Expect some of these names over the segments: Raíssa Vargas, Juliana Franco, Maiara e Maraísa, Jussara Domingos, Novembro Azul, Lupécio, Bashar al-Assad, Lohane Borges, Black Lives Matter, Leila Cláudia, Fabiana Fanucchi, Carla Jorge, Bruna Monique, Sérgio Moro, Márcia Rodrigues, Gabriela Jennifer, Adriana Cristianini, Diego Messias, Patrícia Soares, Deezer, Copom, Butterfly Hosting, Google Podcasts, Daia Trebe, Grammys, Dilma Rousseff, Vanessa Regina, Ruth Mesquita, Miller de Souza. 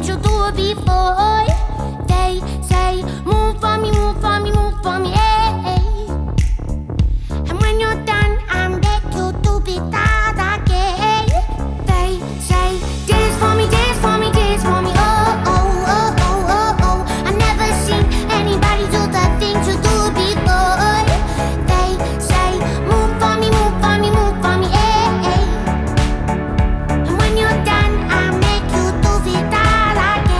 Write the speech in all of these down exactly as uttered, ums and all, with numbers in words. been to do it before. They say, move for me, move for me, move for me, hey, hey. And when you're done, I'm back to do be that again. They say, dance for me, dance for me, dance for me, oh, oh, oh, oh, oh, oh. I never seen anybody do the thing to do before. They say, move for me, move for me, move for me, hey, hey. And when you're done, I'm back to do be that again.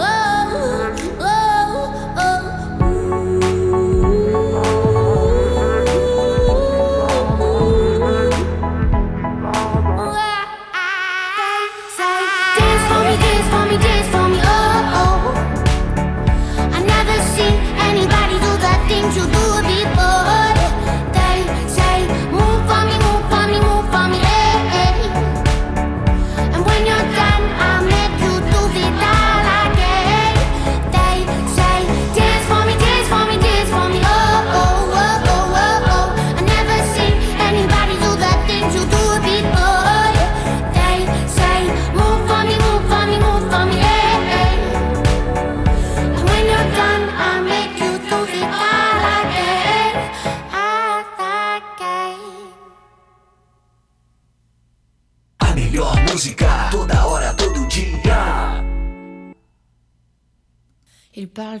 Oh, oh, oh. Say, dance for me, dance for me, dance for me, oh, oh. I never seen anybody do the things you do before. They say, move for me, move for me, move for me, hey, hey. And when you're done, I'll make you do it all again. They say, dance for me, dance for me, dance for me, oh, oh, oh, oh, oh, oh. I never seen anybody do the things you do before. They say, move for me, move for me, move for me, hey, hey. And when you're done, I'll make you do it all again, all again. A melhor música, toda hora, todo dia. Ils parlent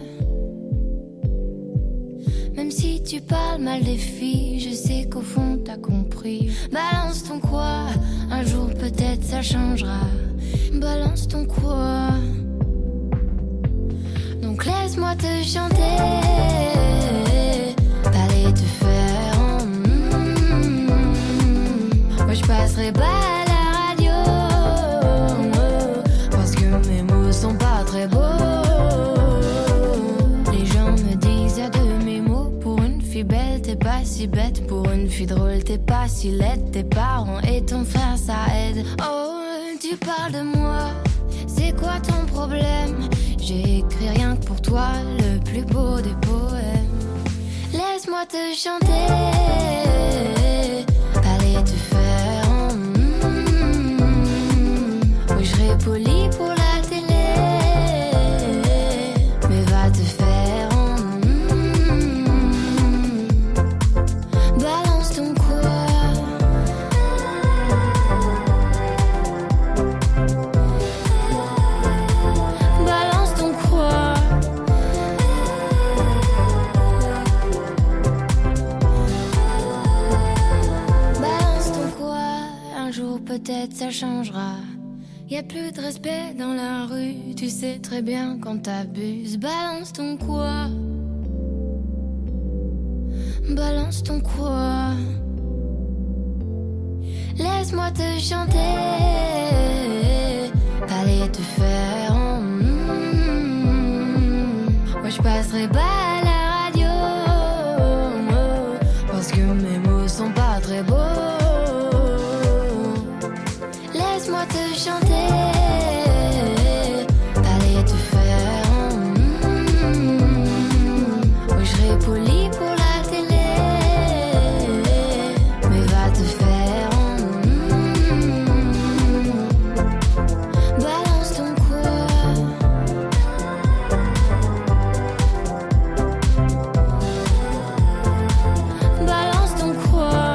même si tu parles mal des filles, je sais qu'au fond t'as compris. Balance ton quoi, un jour peut-être ça changera. Balance ton quoi, donc laisse-moi te chanter, pas aller te faire en mm. Moi je passerai pas à la radio, parce que mes mots sont pas très beaux. Les gens me disent à demi-mot, pour une fille belle t'es pas si bête, pour une fille drôle t'es pas si laide. Tes parents et ton frère ça aide. Oh, tu parles de moi, c'est quoi ton problème? J'ai écrit rien que pour toi, le plus beau des poèmes. Laisse-moi te chanter, pas aller te faire en mm. Oui, je serai poli pour la télé, mais va te faire en mm. Balance ton quoi, balance ton quoi, balance ton quoi. Un jour peut-être ça changera. Y a plus de respect dans la rue, tu sais très bien quand t'abuses. Balance ton quoi, balance ton quoi. Laisse-moi te chanter, pas aller te faire en mm. Moi je passerai pas à la radio, parce que mes mots sont pas très beaux. Laisse-moi te chanter, pas aller te faire en mm. Oui, je serai poli pour la télé, mais va te faire en mm. Balance ton quoi, balance ton quoi,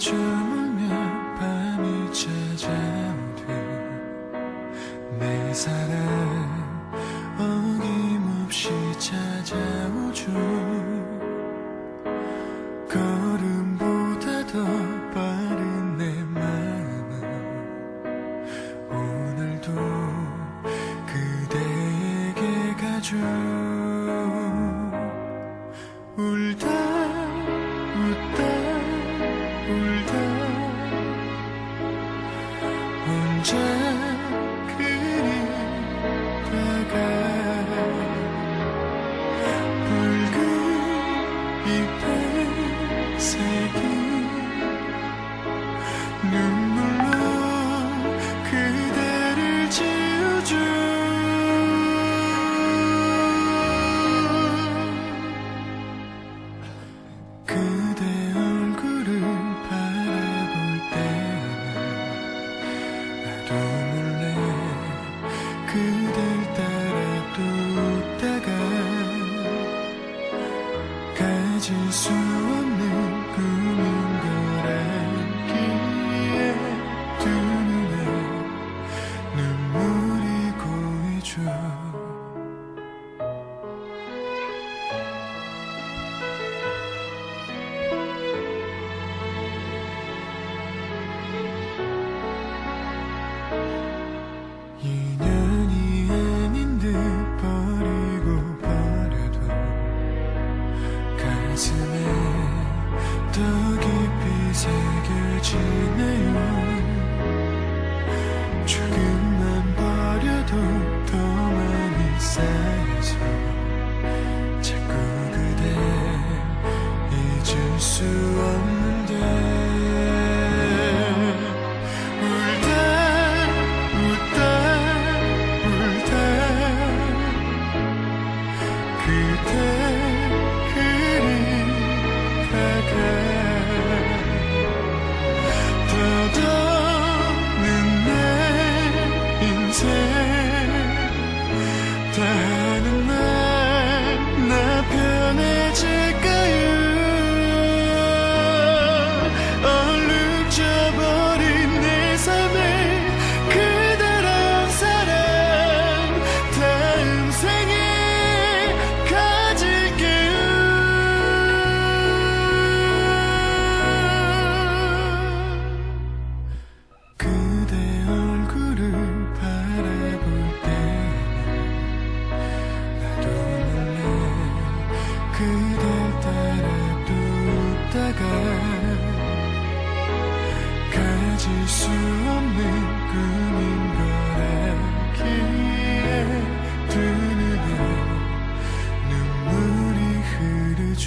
주무면 밤이 찾아온 뒤 내 사랑 어김없이 찾아오죠 걸음보다 더 빠른 내 마음은 오늘도 그대에게 가죠 울다 웃다 울다 혼자 그리다가 붉은 잎에 새긴 눈물로 그대를 지우죠 그대 얼굴을 바라볼 때는 나도 몰래 그댈 따라 또 웃다가 가질 수 없는 꿈인 걸 알기에 두 눈에 눈물이 고이죠 인연이 아닌 듯 버리고 버려도 가슴에 더 깊이 새겨지네요 조금만 버려도 더 많이 쌓여서 자꾸 그대 잊을 수 없는데 울다 웃다 울다 그대 그리다가 떠도는 내 인생 다 하는 날 나 편해질까요 얼룩져버린 내 삶에 그대란 사랑 다음 생에 가질게요 그대 얼굴을 바라볼 때는 나도 몰래 그댈 따라 또 웃다가 가질 수 없는 꿈인 걸 알기에 두 눈에 눈물이 흐르죠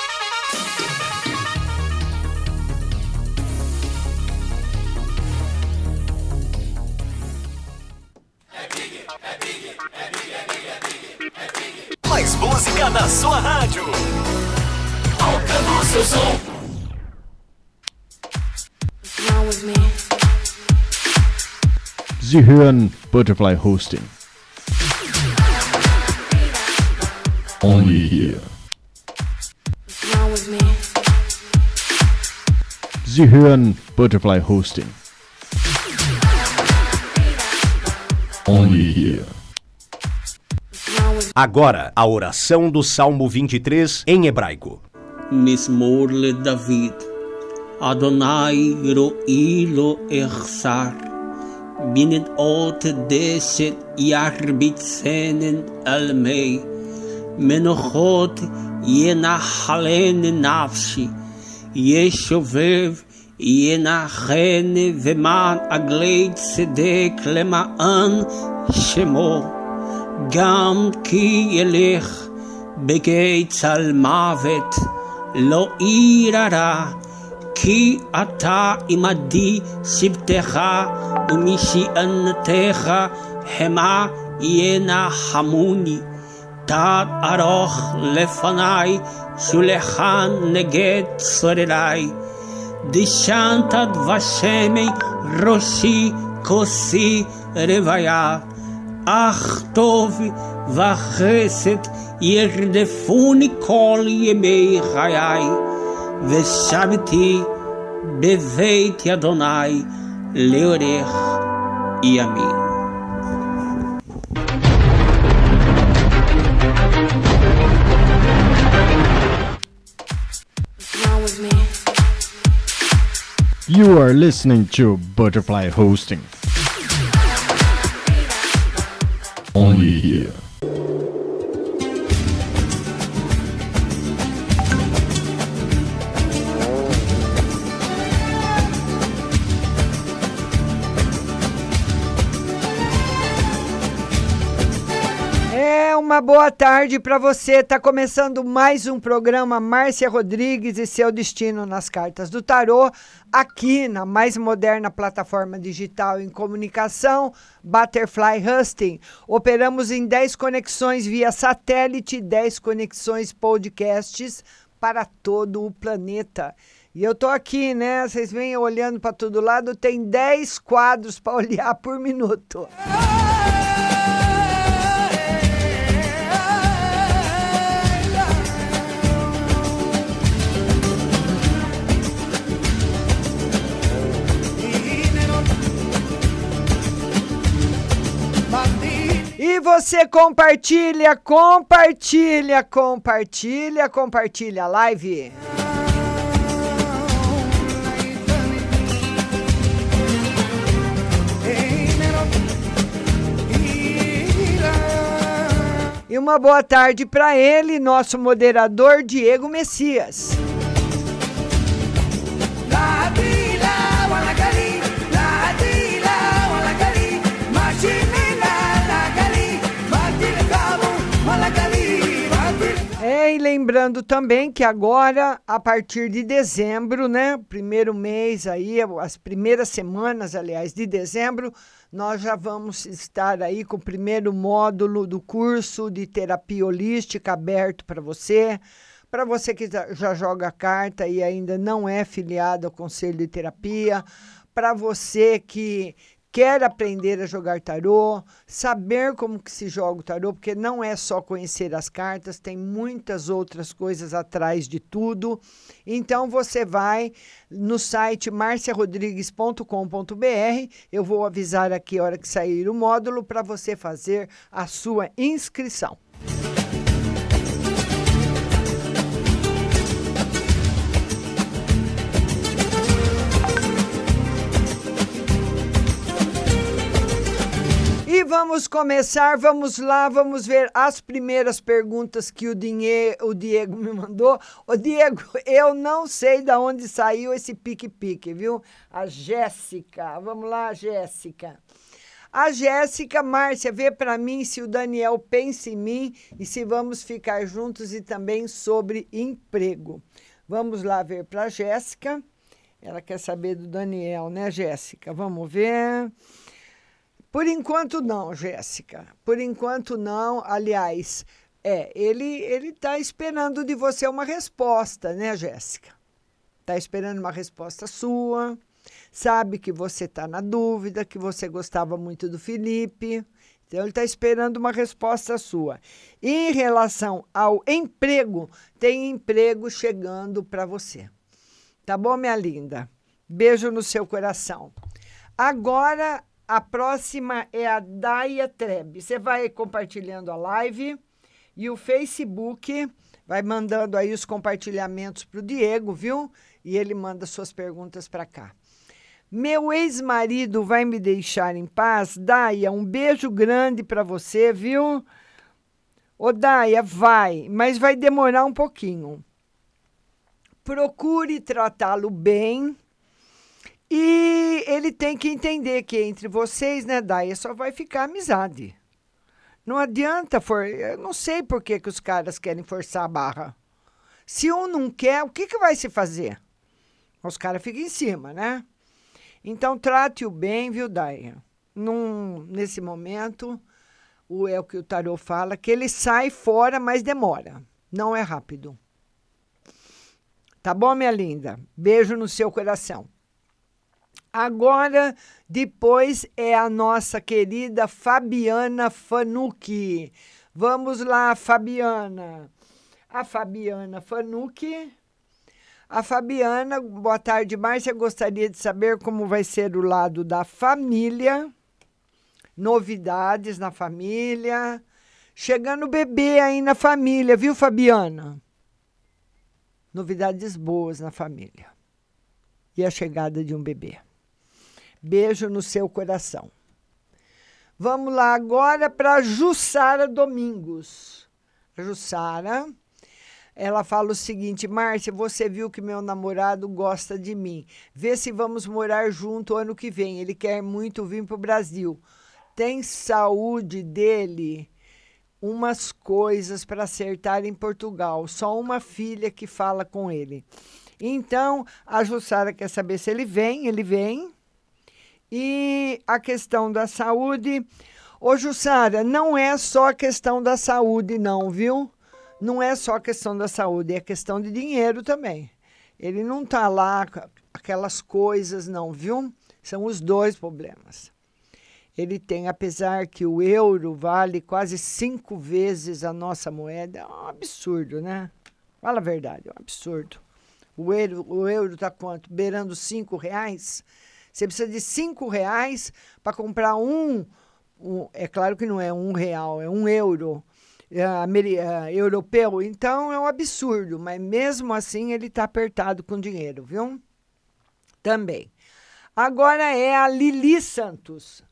Mais música na sua rádio. Alcança o seu som. Zihan Butterfly Hosting. Only here. Zihan Butterfly Hosting. Only here. Agora, a oração do Salmo vinte e três em hebraico. Mismor le David, Adonai ro'i lo echsar, binet ot deset yarbitzenen almei, menochot yenachalene nafshi, yeshovev yenachene veman agleit sedek lema'an shemo. גם כי ילך בגיא צל מוות לא ירא, כי אתה עמדי שבטך ומשענתך המה ינחמוני. תערוך לפני שולחן נגד צוררי, דשנת דבשי ראשי כוסי רוויה, אך טוב וחסד ירדפוני כל ימי חיי, ושבתי בבית אדוני לאורך ימים. You are listening to Butterfly Hosting. Only here. Uma boa tarde para você, tá começando mais um programa Márcia Rodrigues e seu destino nas cartas do tarô, aqui na mais moderna plataforma digital em comunicação, Butterfly Hosting. Operamos em dez conexões via satélite, dez conexões podcasts para todo o planeta. E eu tô aqui, né, vocês vêm olhando para todo lado, tem dez quadros para olhar por minuto. E você compartilha, compartilha, compartilha, compartilha a live. E uma boa tarde para ele, nosso moderador Diego Messias. E lembrando também que agora, a partir de dezembro, né, primeiro mês aí, as primeiras semanas, aliás, de dezembro, nós já vamos estar aí com o primeiro módulo do curso de terapia holística aberto para você, para você que já joga carta e ainda não é filiado ao Conselho de Terapia, para você que quer aprender a jogar tarô, saber como que se joga o tarô, porque não é só conhecer as cartas, tem muitas outras coisas atrás de tudo. Então, você vai no site marcia rodrigues ponto com ponto b r, eu vou avisar aqui a hora que sair o módulo para você fazer a sua inscrição. Vamos começar, vamos lá, vamos ver as primeiras perguntas que o, Dinhe, o Diego me mandou. Ô Diego, eu não sei de onde saiu esse pique-pique, viu? A Jéssica, vamos lá, Jéssica. A Jéssica, Márcia, vê para mim se o Daniel pensa em mim e se vamos ficar juntos e também sobre emprego. Vamos lá ver para a Jéssica. Ela quer saber do Daniel, né, Jéssica? Vamos ver... Por enquanto não, Jéssica. Por enquanto não. Aliás, é, ele ele tá esperando de você uma resposta, né, Jéssica? Tá esperando uma resposta sua. Sabe que você tá na dúvida, que você gostava muito do Felipe. Então, ele tá esperando uma resposta sua. E em relação ao emprego, tem emprego chegando para você. Tá bom, minha linda? Beijo no seu coração. Agora... A próxima é a Daia Trebe. Você vai compartilhando a live e o Facebook vai mandando aí os compartilhamentos para o Diego, viu? E ele manda suas perguntas para cá. Meu ex-marido vai me deixar em paz? Daia, um beijo grande para você, viu? Ô, Daia, vai, mas vai demorar um pouquinho. Procure tratá-lo bem. E ele tem que entender que entre vocês, né, Daia, só vai ficar amizade. Não adianta, for... eu não sei por que, que os caras querem forçar a barra. Se um não quer, o que, que vai se fazer? Os caras ficam em cima, né? Então, trate-o bem, viu, Daia? Num, nesse momento, o é o que o tarô fala, que ele sai fora, mas demora. Não é rápido. Tá bom, minha linda? Beijo no seu coração. Agora, depois, é a nossa querida Fabiana Fanucchi. Vamos lá, Fabiana. A Fabiana Fanucchi. A Fabiana, boa tarde, Márcia. Gostaria de saber como vai ser o lado da família. Novidades na família. Chegando o bebê aí na família, viu, Fabiana? Novidades boas na família. E a chegada de um bebê. Beijo no seu coração. Vamos lá agora para Jussara Domingos. Jussara, ela fala o seguinte: Márcia, você viu que meu namorado gosta de mim. Vê se vamos morar junto ano que vem. Ele quer muito vir para o Brasil. Tem saúde dele umas coisas para acertar em Portugal. Só uma filha que fala com ele. Então, a Jussara quer saber se ele vem, ele vem. E a questão da saúde. Ô, Jussara, não é só a questão da saúde, não, viu? Não é só a questão da saúde, é a questão de dinheiro também. Ele não tá lá com aquelas coisas, não, viu? São os dois problemas. Ele tem, apesar que o euro vale quase cinco vezes a nossa moeda, é um absurdo, né? Fala a verdade, é um absurdo. O euro, o euro tá quanto? Beirando cinco reais? Você precisa de cinco reais para comprar um, um... É claro que não é um real, é um euro é, amer, é, europeu. Então, é um absurdo. Mas, mesmo assim, ele tá apertado com dinheiro, viu? Também. Agora é a Lili Santos.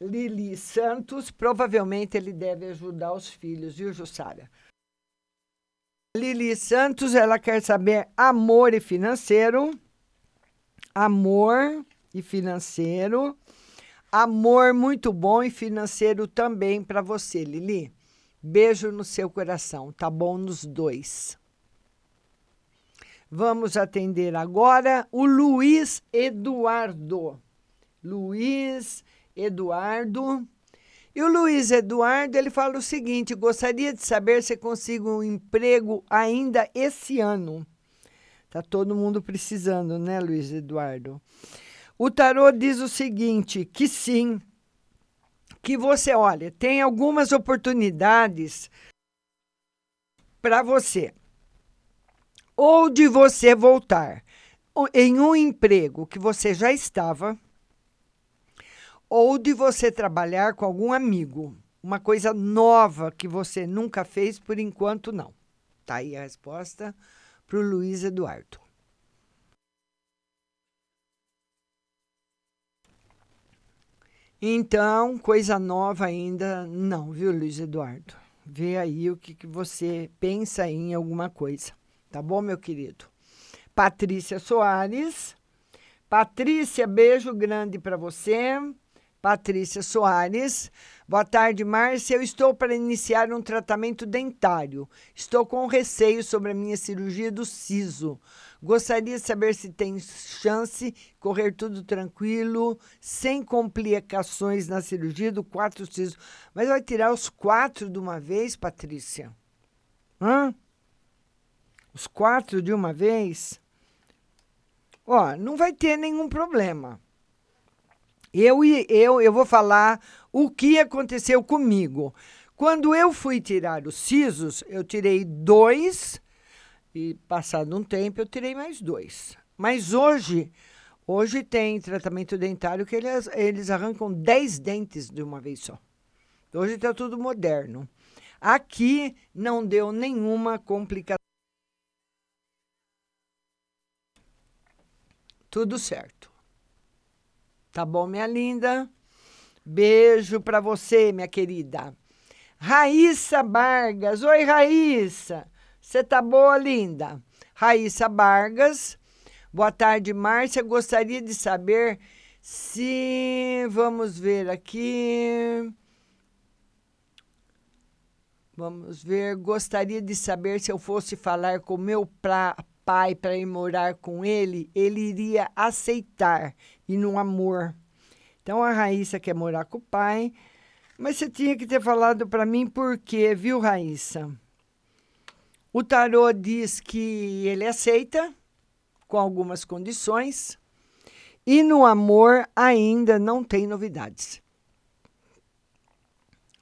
Lili Santos, provavelmente ele deve ajudar os filhos, viu, Jussara? Lili Santos, ela quer saber amor e financeiro. Amor e financeiro. Amor muito bom e financeiro também para você, Lili. Beijo no seu coração, tá bom nos dois. Vamos atender agora o Luiz Eduardo. Luiz Eduardo. E o Luiz Eduardo, ele fala o seguinte: gostaria de saber se consigo um emprego ainda esse ano. Tá todo mundo precisando, né, Luiz Eduardo? O tarô diz o seguinte, que sim, que você, olha, tem algumas oportunidades para você. Ou de você voltar em um emprego que você já estava, ou de você trabalhar com algum amigo. Uma coisa nova que você nunca fez, por enquanto, não. Tá aí a resposta para o Luiz Eduardo. Então, coisa nova ainda não, viu, Luiz Eduardo? Vê aí o que, que você pensa em alguma coisa. Tá bom, meu querido? Patrícia Soares. Patrícia, beijo grande para você. Patrícia Soares, boa tarde, Márcia. Eu estou para iniciar um tratamento dentário. Estou com receio sobre a minha cirurgia do siso. Gostaria de saber se tem chance de correr tudo tranquilo, sem complicações na cirurgia do quatro sisos. Mas vai tirar os quatro de uma vez, Patrícia? Hã? Os quatro de uma vez? Ó, não vai ter nenhum problema. Eu, eu, eu vou falar o que aconteceu comigo. Quando eu fui tirar os sisos, eu tirei dois e passado um tempo eu tirei mais dois. Mas hoje, hoje tem tratamento dentário que eles, eles arrancam dez dentes de uma vez só. Hoje está tudo moderno. Aqui não deu nenhuma complicação. Tudo certo. Tá bom, minha linda? Beijo para você, minha querida. Raíssa Vargas. Oi, Raíssa. Você tá boa, linda? Raíssa Vargas. Boa tarde, Márcia. Gostaria de saber se... Vamos ver aqui. Vamos ver. Gostaria de saber se eu fosse falar com meu pra, pai para ir morar com ele, ele iria aceitar e no amor. Então, a Raíssa quer morar com o pai. Mas você tinha que ter falado para mim por quê, viu, Raíssa? O tarô diz que ele aceita, com algumas condições. E no amor ainda não tem novidades.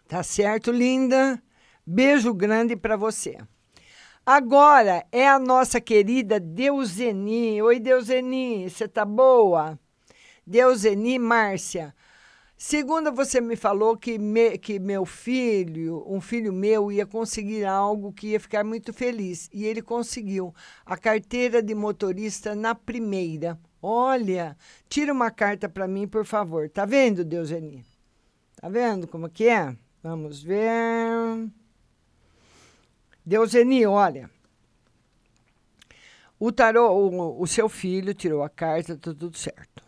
Tá certo, linda? Beijo grande para você. Agora é a nossa querida Deuzeni. Oi, Deuzeni, você tá boa? Deuzeni Márcia. Segunda, você me falou que, me, que meu filho, um filho meu, ia conseguir algo que ia ficar muito feliz. E ele conseguiu a carteira de motorista na primeira. Olha, tira uma carta para mim, por favor. Tá vendo, Deuzeni? Tá vendo como que é? Vamos ver... Deuzeni, olha, o, tarô, o, o seu filho tirou a carta, tá tudo certo.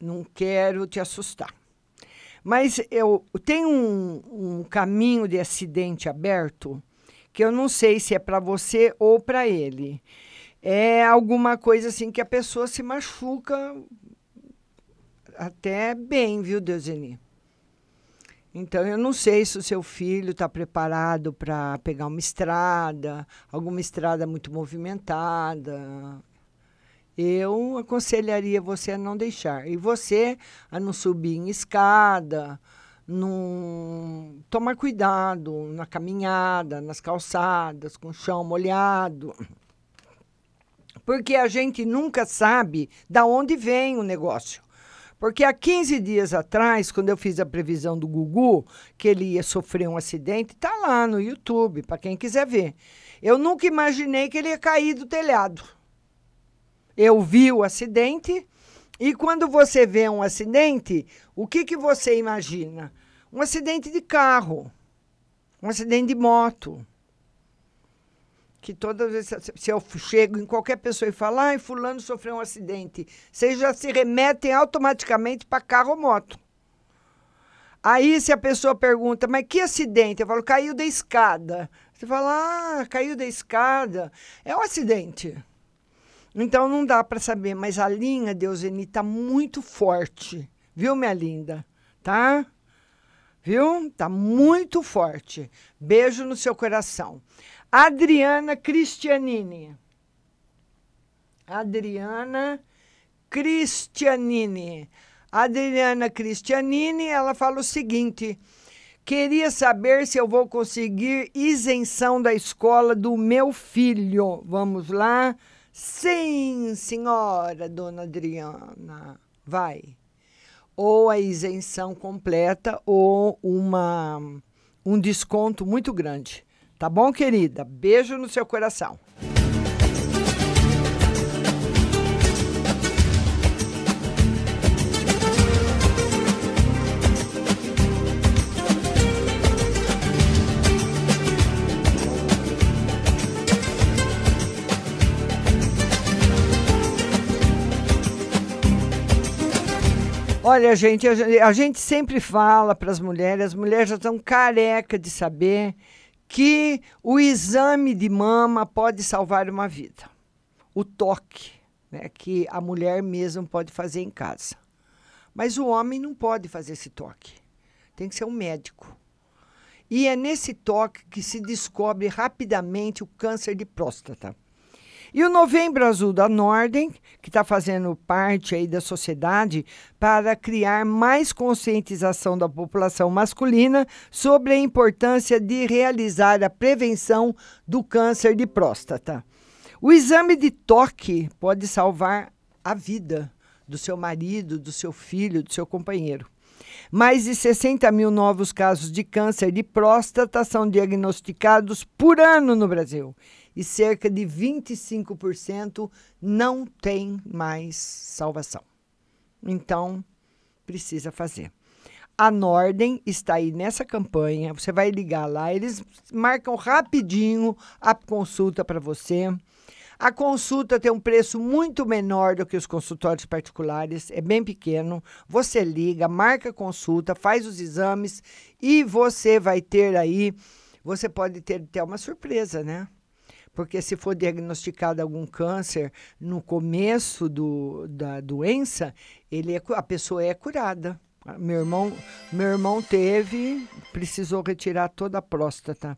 Não quero te assustar. Mas eu tenho um, um caminho de acidente aberto que eu não sei se é para você ou para ele. É alguma coisa assim que a pessoa se machuca até bem, viu, Deuzeni? Então, eu não sei se o seu filho está preparado para pegar uma estrada, alguma estrada muito movimentada. Eu aconselharia você a não deixar. E você a não subir em escada, não tomar cuidado na caminhada, nas calçadas, com o chão molhado. Porque a gente nunca sabe de onde vem o negócio. Porque há quinze dias atrás, quando eu fiz a previsão do Gugu, que ele ia sofrer um acidente, está lá no YouTube, para quem quiser ver. Eu nunca imaginei que ele ia cair do telhado. Eu vi o acidente, e quando você vê um acidente, o que, que você imagina? Um acidente de carro, um acidente de moto. Que todas as vezes, se eu chego em qualquer pessoa e falar, ai, fulano sofreu um acidente, vocês já se remetem automaticamente para carro ou moto. Aí, se a pessoa pergunta, mas que acidente? Eu falo, caiu da escada. Você fala, ah, caiu da escada. É um acidente. Então, não dá para saber, mas a linha de Eugeni está muito forte. Viu, minha linda? Tá? Viu? Tá muito forte. Beijo no seu coração. Adriana Cristianini. Adriana Cristianini. Adriana Cristianini, ela fala o seguinte. Queria saber se eu vou conseguir isenção da escola do meu filho. Vamos lá? Sim, senhora, dona Adriana. Vai. Ou a isenção completa ou uma, um desconto muito grande. Tá bom, querida? Beijo no seu coração. Olha, gente, a gente sempre fala para as mulheres, as mulheres já estão carecas de saber que o exame de mama pode salvar uma vida. O toque, né, que a mulher mesmo pode fazer em casa. Mas o homem não pode fazer esse toque. Tem que ser um médico. E é nesse toque que se descobre rapidamente o câncer de próstata. E o Novembro Azul da Nordem, que está fazendo parte aí da sociedade para criar mais conscientização da população masculina sobre a importância de realizar a prevenção do câncer de próstata. O exame de toque pode salvar a vida do seu marido, do seu filho, do seu companheiro. Mais de sessenta mil novos casos de câncer de próstata são diagnosticados por ano no Brasil. E cerca de vinte e cinco por cento não tem mais salvação. Então, precisa fazer. A Nordem está aí nessa campanha. Você vai ligar lá. Eles marcam rapidinho a consulta para você. A consulta tem um preço muito menor do que os consultórios particulares. É bem pequeno. Você liga, marca a consulta, faz os exames e você vai ter aí você pode ter até uma surpresa, né? Porque se for diagnosticado algum câncer no começo do, da doença, ele é, a pessoa é curada. Meu irmão, meu irmão teve, precisou retirar toda a próstata.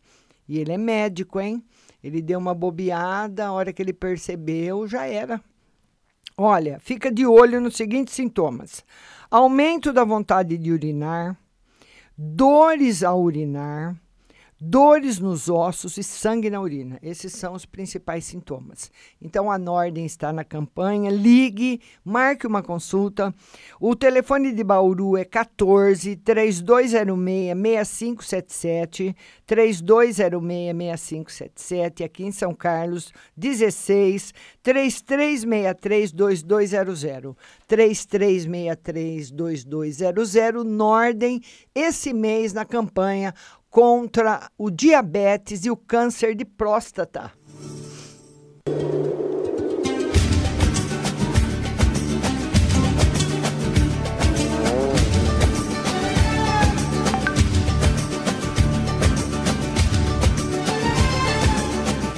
E ele é médico, hein? Ele deu uma bobeada, a hora que ele percebeu, já era. Olha, fica de olho nos seguintes sintomas. Aumento da vontade de urinar, dores ao urinar, dores nos ossos e sangue na urina. Esses são os principais sintomas. Então, a Nordem está na campanha. Ligue, marque uma consulta. O telefone de Bauru é catorze, três dois zero seis, seis cinco sete sete, três dois zero seis, seis cinco sete sete. Aqui em São Carlos, dezesseis, três três seis três, dois dois zero zero. três três seis três, dois dois zero zero. Nordem, esse mês na campanha contra o diabetes e o câncer de próstata.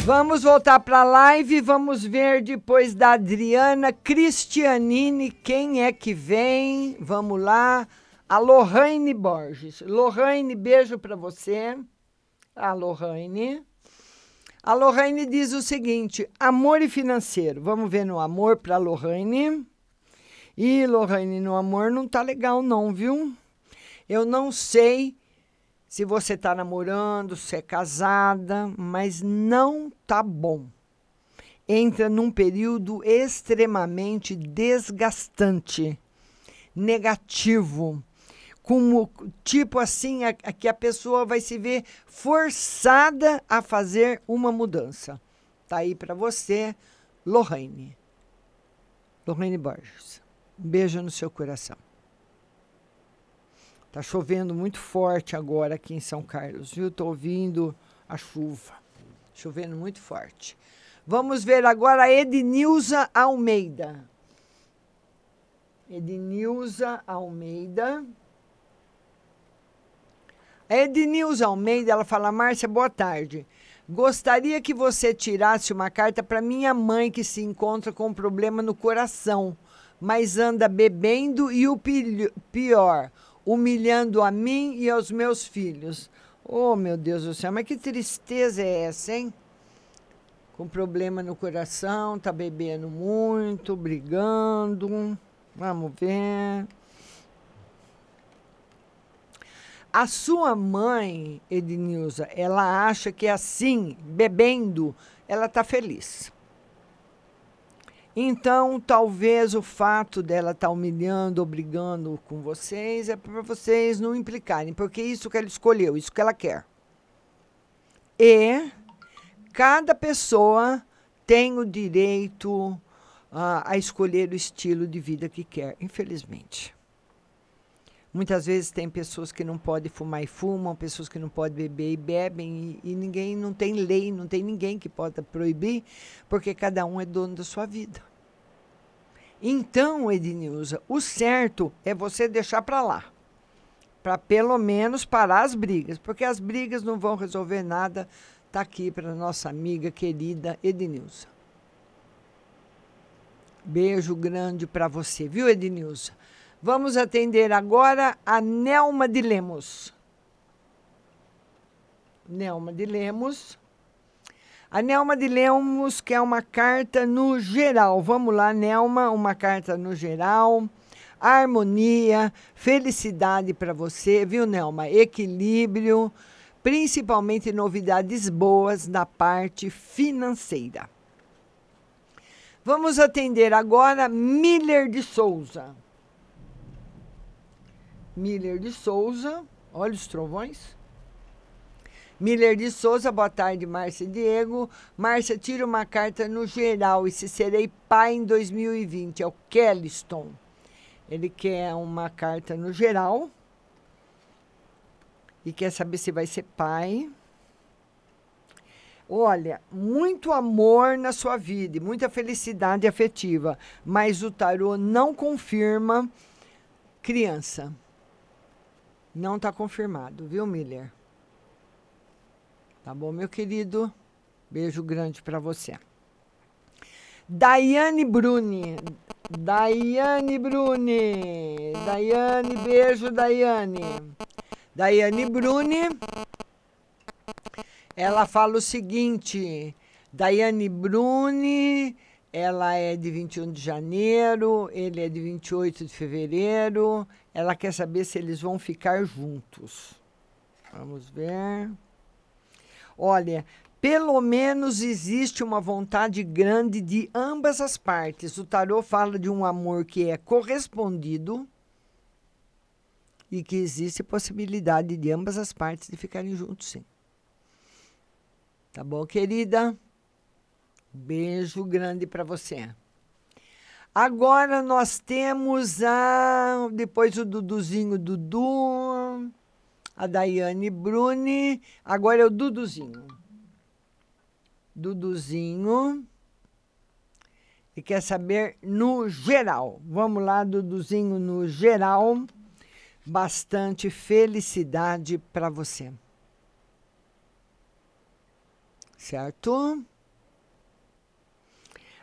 Vamos voltar para a live e vamos ver depois da Adriana Cristianini quem é que vem. Vamos lá. A Lohane Borges. Lohane, beijo para você. A Lohane. A Lohane diz o seguinte, amor e financeiro. Vamos ver no amor para a Lohane. Ih, Lohane, no amor não tá legal não, viu? Eu não sei se você tá namorando, se é casada, mas não tá bom. Entra num período extremamente desgastante, negativo. Como, tipo assim, a, a que a pessoa vai se ver forçada a fazer uma mudança. Tá aí para você, Lohane. Lohane Borges. Um beijo no seu coração. Tá chovendo muito forte agora aqui em São Carlos, viu? Tô ouvindo a chuva. Chovendo muito forte. Vamos ver agora a Ednilza Almeida. Ednilza Almeida... A Ednilza Almeida, ela fala, Márcia, boa tarde. Gostaria que você tirasse uma carta para minha mãe que se encontra com um problema no coração, mas anda bebendo e o pior, humilhando a mim e aos meus filhos. Oh, meu Deus do céu, mas que tristeza é essa, hein? Com problema no coração, tá bebendo muito, brigando. Vamos ver... A sua mãe, Ednilza, ela acha que assim, bebendo, ela está feliz. Então, talvez o fato dela estar tá humilhando, brigando com vocês, é para vocês não implicarem, porque isso que ela escolheu, isso que ela quer. E cada pessoa tem o direito uh, a escolher o estilo de vida que quer, infelizmente. Muitas vezes tem pessoas que não podem fumar e fumam, pessoas que não podem beber e bebem, e, e ninguém, não tem lei, não tem ninguém que possa proibir, porque cada um é dono da sua vida. Então, Ednilza, o certo é você deixar para lá, para pelo menos parar as brigas, porque as brigas não vão resolver nada. Está aqui para nossa amiga querida Ednilza. Beijo grande para você, viu, Ednilza? Vamos atender agora a Nelma de Lemos. Nelma de Lemos. A Nelma de Lemos quer uma carta no geral. Vamos lá, Nelma, uma carta no geral. Harmonia, felicidade para você, viu, Nelma? Equilíbrio, principalmente novidades boas na parte financeira. Vamos atender agora Miller de Souza. Miller de Souza, olha os trovões. Miller de Souza, boa tarde, Márcia e Diego. Márcia, tira uma carta no geral e se serei pai em dois mil e vinte. É o Kelliston. Ele quer uma carta no geral e quer saber se vai ser pai. Olha, muito amor na sua vida e muita felicidade afetiva, mas o tarô não confirma criança. Não está confirmado, viu, Miller? Tá bom, meu querido? Beijo grande para você. Daiane Bruni. Daiane Bruni. Daiane, beijo, Daiane. Daiane Bruni. Ela fala o seguinte. Daiane Bruni, ela é de vinte e um de janeiro, ele é de vinte e oito de fevereiro. Ela quer saber se eles vão ficar juntos. Vamos ver. Olha, pelo menos existe uma vontade grande de ambas as partes. O tarô fala de um amor que é correspondido e que existe possibilidade de ambas as partes de ficarem juntos, sim. Tá bom, querida? Beijo grande para você. Agora nós temos a... Depois o Duduzinho Dudu, a Daiane Bruni. Agora é o Duduzinho. Duduzinho. E quer saber no geral. Vamos lá, Duduzinho, no geral. Bastante felicidade para você. Certo?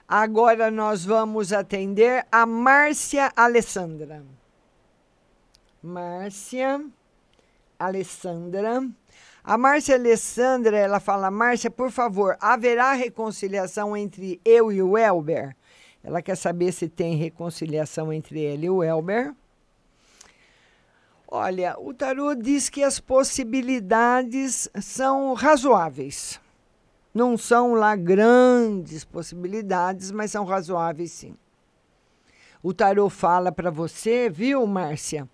Agora nós vamos atender a Márcia Alessandra. Márcia Alessandra. A Márcia Alessandra, ela fala, Márcia, por favor, haverá reconciliação entre eu e o Elber? Ela quer saber se tem reconciliação entre ele e o Elber. Olha, o tarô diz que as possibilidades são razoáveis. Não são lá grandes possibilidades, mas são razoáveis, sim. O tarô fala para você, viu, Márcia,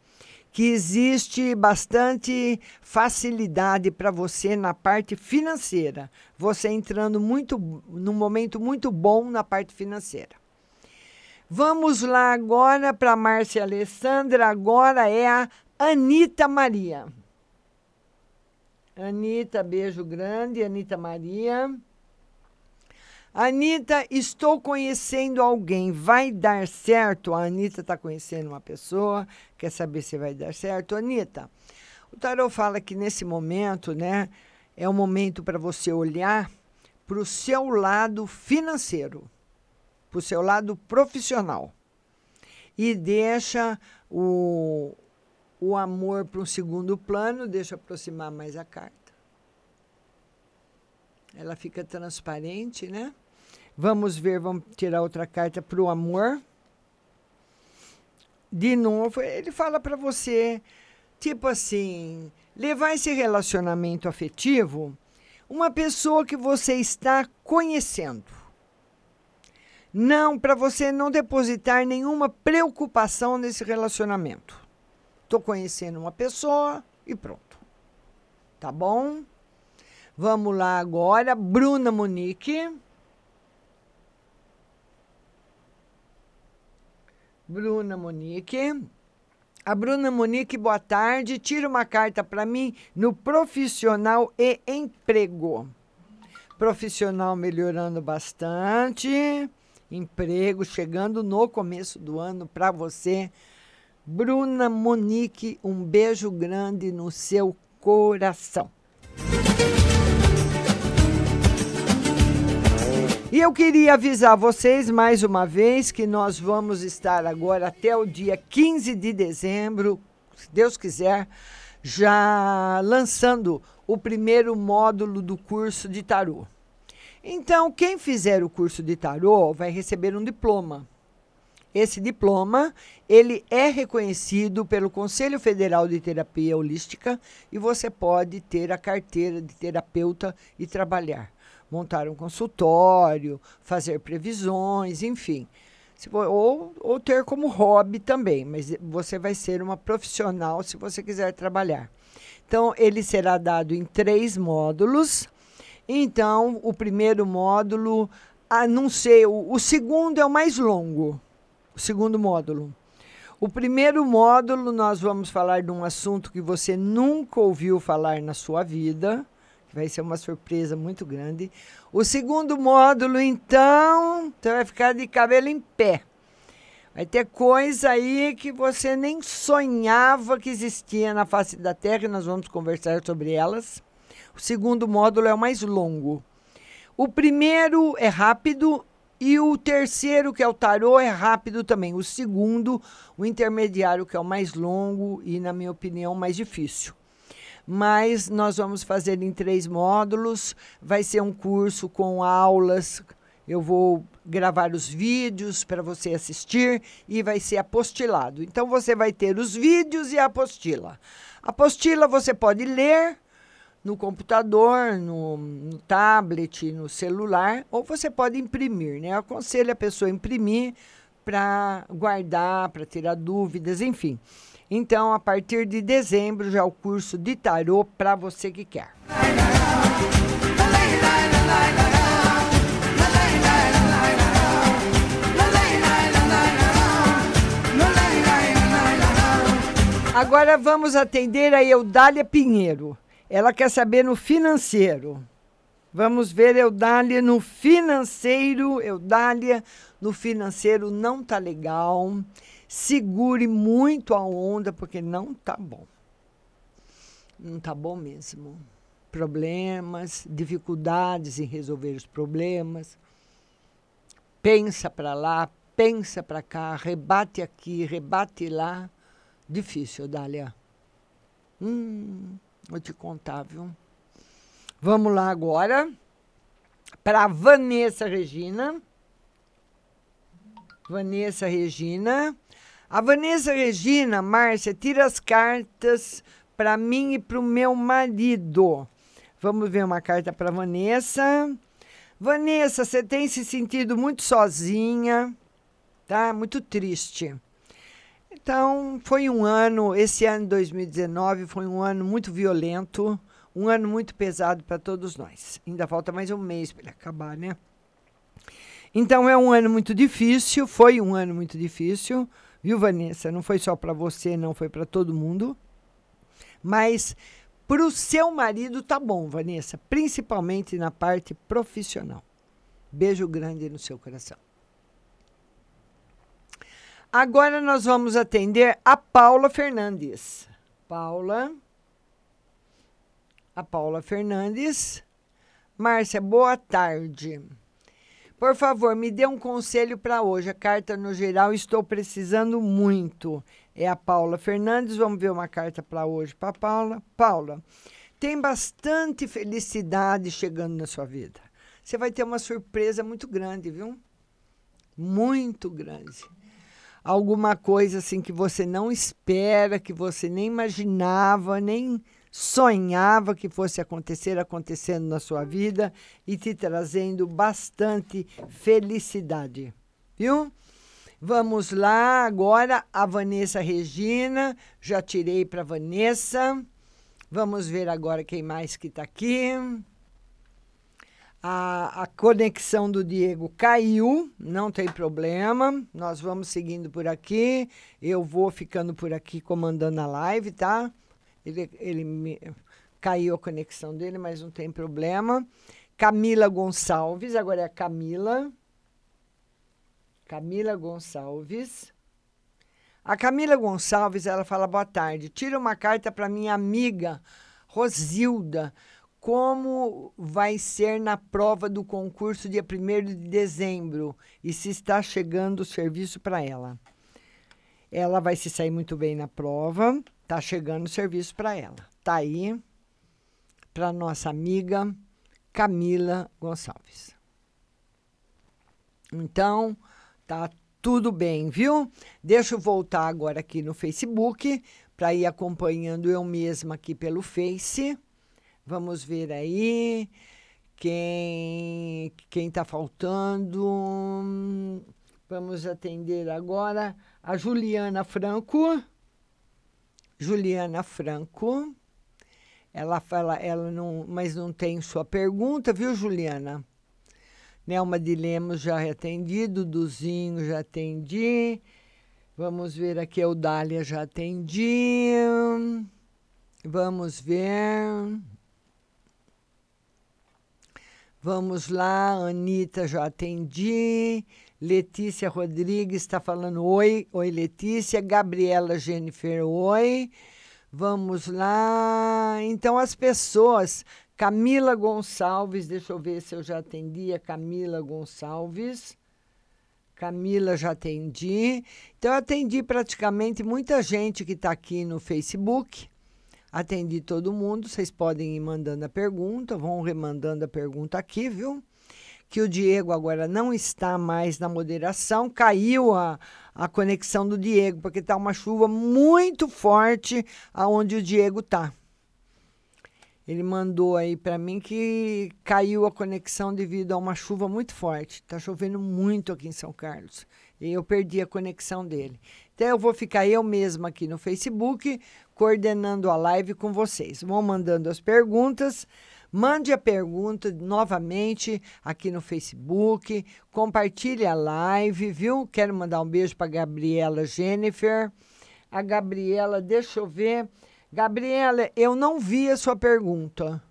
que existe bastante facilidade para você na parte financeira. Você entrando muito, num momento muito bom na parte financeira. Vamos lá agora para a Márcia Alessandra. Agora é a Anita Maria. Anita, beijo grande, Anita Maria. Anita, estou conhecendo alguém, vai dar certo? A Anita está conhecendo uma pessoa, quer saber se vai dar certo. Anita, o tarô fala que nesse momento, né, é um momento para você olhar para o seu lado financeiro, para o seu lado profissional. E deixa o... o amor para um segundo plano, deixa eu aproximar mais a carta. Ela fica transparente, né? Vamos ver, vamos tirar outra carta para o amor. De novo, ele fala para você, tipo assim, levar esse relacionamento afetivo, uma pessoa que você está conhecendo. Não, para você não depositar nenhuma preocupação nesse relacionamento. Estou conhecendo uma pessoa e pronto. Tá bom? Vamos lá agora. Bruna Monique. Bruna Monique. A Bruna Monique, boa tarde. Tira uma carta para mim no profissional e emprego. Profissional melhorando bastante. Emprego chegando no começo do ano para você. Bruna Monique, um beijo grande no seu coração. E eu queria avisar vocês mais uma vez que nós vamos estar agora até o dia quinze de dezembro, se Deus quiser, já lançando o primeiro módulo do curso de tarô. Então, quem fizer o curso de tarô vai receber um diploma. Esse diploma, ele é reconhecido pelo Conselho Federal de Terapia Holística e você pode ter a carteira de terapeuta e trabalhar. Montar um consultório, fazer previsões, enfim. Se for, ou, ou ter como hobby também, mas você vai ser uma profissional se você quiser trabalhar. Então, ele será dado em três módulos. Então, o primeiro módulo, ah, não sei, o, o segundo é o mais longo. O segundo módulo. O primeiro módulo, nós vamos falar de um assunto que você nunca ouviu falar na sua vida. Vai ser uma surpresa muito grande. O segundo módulo, então, você vai ficar de cabelo em pé. Vai ter coisa aí que você nem sonhava que existia na face da Terra, e nós vamos conversar sobre elas. O segundo módulo é o mais longo. O primeiro é rápido e o terceiro, que é o tarô, é rápido também. O segundo, o intermediário, que é o mais longo e, na minha opinião, mais difícil. Mas nós vamos fazer em três módulos. Vai ser um curso com aulas. Eu vou gravar os vídeos para você assistir e vai ser apostilado. Então, você vai ter os vídeos e a apostila. A apostila você pode ler no computador, no, no tablet, no celular, ou você pode imprimir, né? Eu aconselho a pessoa a imprimir para guardar, para tirar dúvidas, enfim. Então, a partir de dezembro, já o curso de tarô para você que quer. Agora vamos atender a Eudália Pinheiro. Ela quer saber no financeiro. Vamos ver, Eudália, no financeiro. Eudália, no financeiro não tá legal. Segure muito a onda, porque não tá bom. Não tá bom mesmo. Problemas, dificuldades em resolver os problemas. Pensa para lá, pensa para cá, rebate aqui, rebate lá. Difícil, Dália. Hum, vou te contar, viu? Vamos lá agora para Vanessa Regina. Vanessa Regina. A Vanessa Regina, Márcia, tira as cartas para mim e para o meu marido. Vamos ver uma carta para Vanessa. Vanessa, você tem se sentido muito sozinha, tá? Muito triste. Então, foi um ano, esse ano dois mil e dezenove foi um ano muito violento, um ano muito pesado para todos nós. Ainda falta mais um mês para ele acabar, né? Então, é um ano muito difícil, foi um ano muito difícil, viu, Vanessa? Não foi só para você, não, foi para todo mundo. Mas para o seu marido tá bom, Vanessa, principalmente na parte profissional. Beijo grande no seu coração. Agora nós vamos atender a Paula Fernandes. Paula. A Paula Fernandes. Márcia, boa tarde. Por favor, me dê um conselho para hoje. A carta no geral, estou precisando muito. É a Paula Fernandes. Vamos ver uma carta para hoje para a Paula. Paula, tem bastante felicidade chegando na sua vida. Você vai ter uma surpresa muito grande, viu? Muito grande. Alguma coisa assim que você não espera, que você nem imaginava, nem sonhava que fosse acontecer, acontecendo na sua vida e te trazendo bastante felicidade, viu? Vamos lá agora, a Vanessa Regina, já tirei para Vanessa. Vamos ver agora quem mais que está aqui. A, a conexão do Diego caiu, não tem problema. Nós vamos seguindo por aqui. Eu vou ficando por aqui comandando a live, tá? Ele, ele me, caiu a conexão dele, mas não tem problema. Camila Gonçalves, agora é a Camila. Camila Gonçalves. A Camila Gonçalves, ela fala, boa tarde. Tira uma carta para minha amiga Rosilda. Como vai ser na prova do concurso dia primeiro de dezembro e se está chegando o serviço para ela? Ela vai se sair muito bem na prova, está chegando o serviço para ela. Está aí para nossa amiga Camila Gonçalves. Então, tá tudo bem, viu? Deixa eu voltar agora aqui no Facebook para ir acompanhando eu mesma aqui pelo Face. Vamos ver aí quem quem está faltando. Vamos atender agora a Juliana Franco. Juliana Franco. Ela fala, ela não, mas não tem sua pergunta, viu, Juliana? Nelma de Lemos já atendi, Duduzinho já atendi. Vamos ver aqui, Eudália já atendi. Vamos ver... Vamos lá, Anitta, já atendi. Letícia Rodrigues está falando oi. Oi, Letícia. Gabriela Jennifer, oi. Vamos lá. Então, as pessoas, Camila Gonçalves, deixa eu ver se eu já atendi a Camila Gonçalves. Camila, já atendi. Então, eu atendi praticamente muita gente que está aqui no Facebook. Atendi todo mundo. Vocês podem ir mandando a pergunta, vão remandando a pergunta aqui, viu? Que o Diego agora não está mais na moderação. Caiu a, a conexão do Diego, porque está uma chuva muito forte aonde o Diego está. Ele mandou aí para mim que caiu a conexão devido a uma chuva muito forte. Está chovendo muito aqui em São Carlos. E eu perdi a conexão dele. Então, eu vou ficar eu mesma aqui no Facebook, coordenando a live com vocês. Vão mandando as perguntas. Mande a pergunta novamente aqui no Facebook. Compartilhe a live, viu? Quero mandar um beijo para a Gabriela Jennifer. A Gabriela, deixa eu ver... Gabriela, eu não vi a sua pergunta.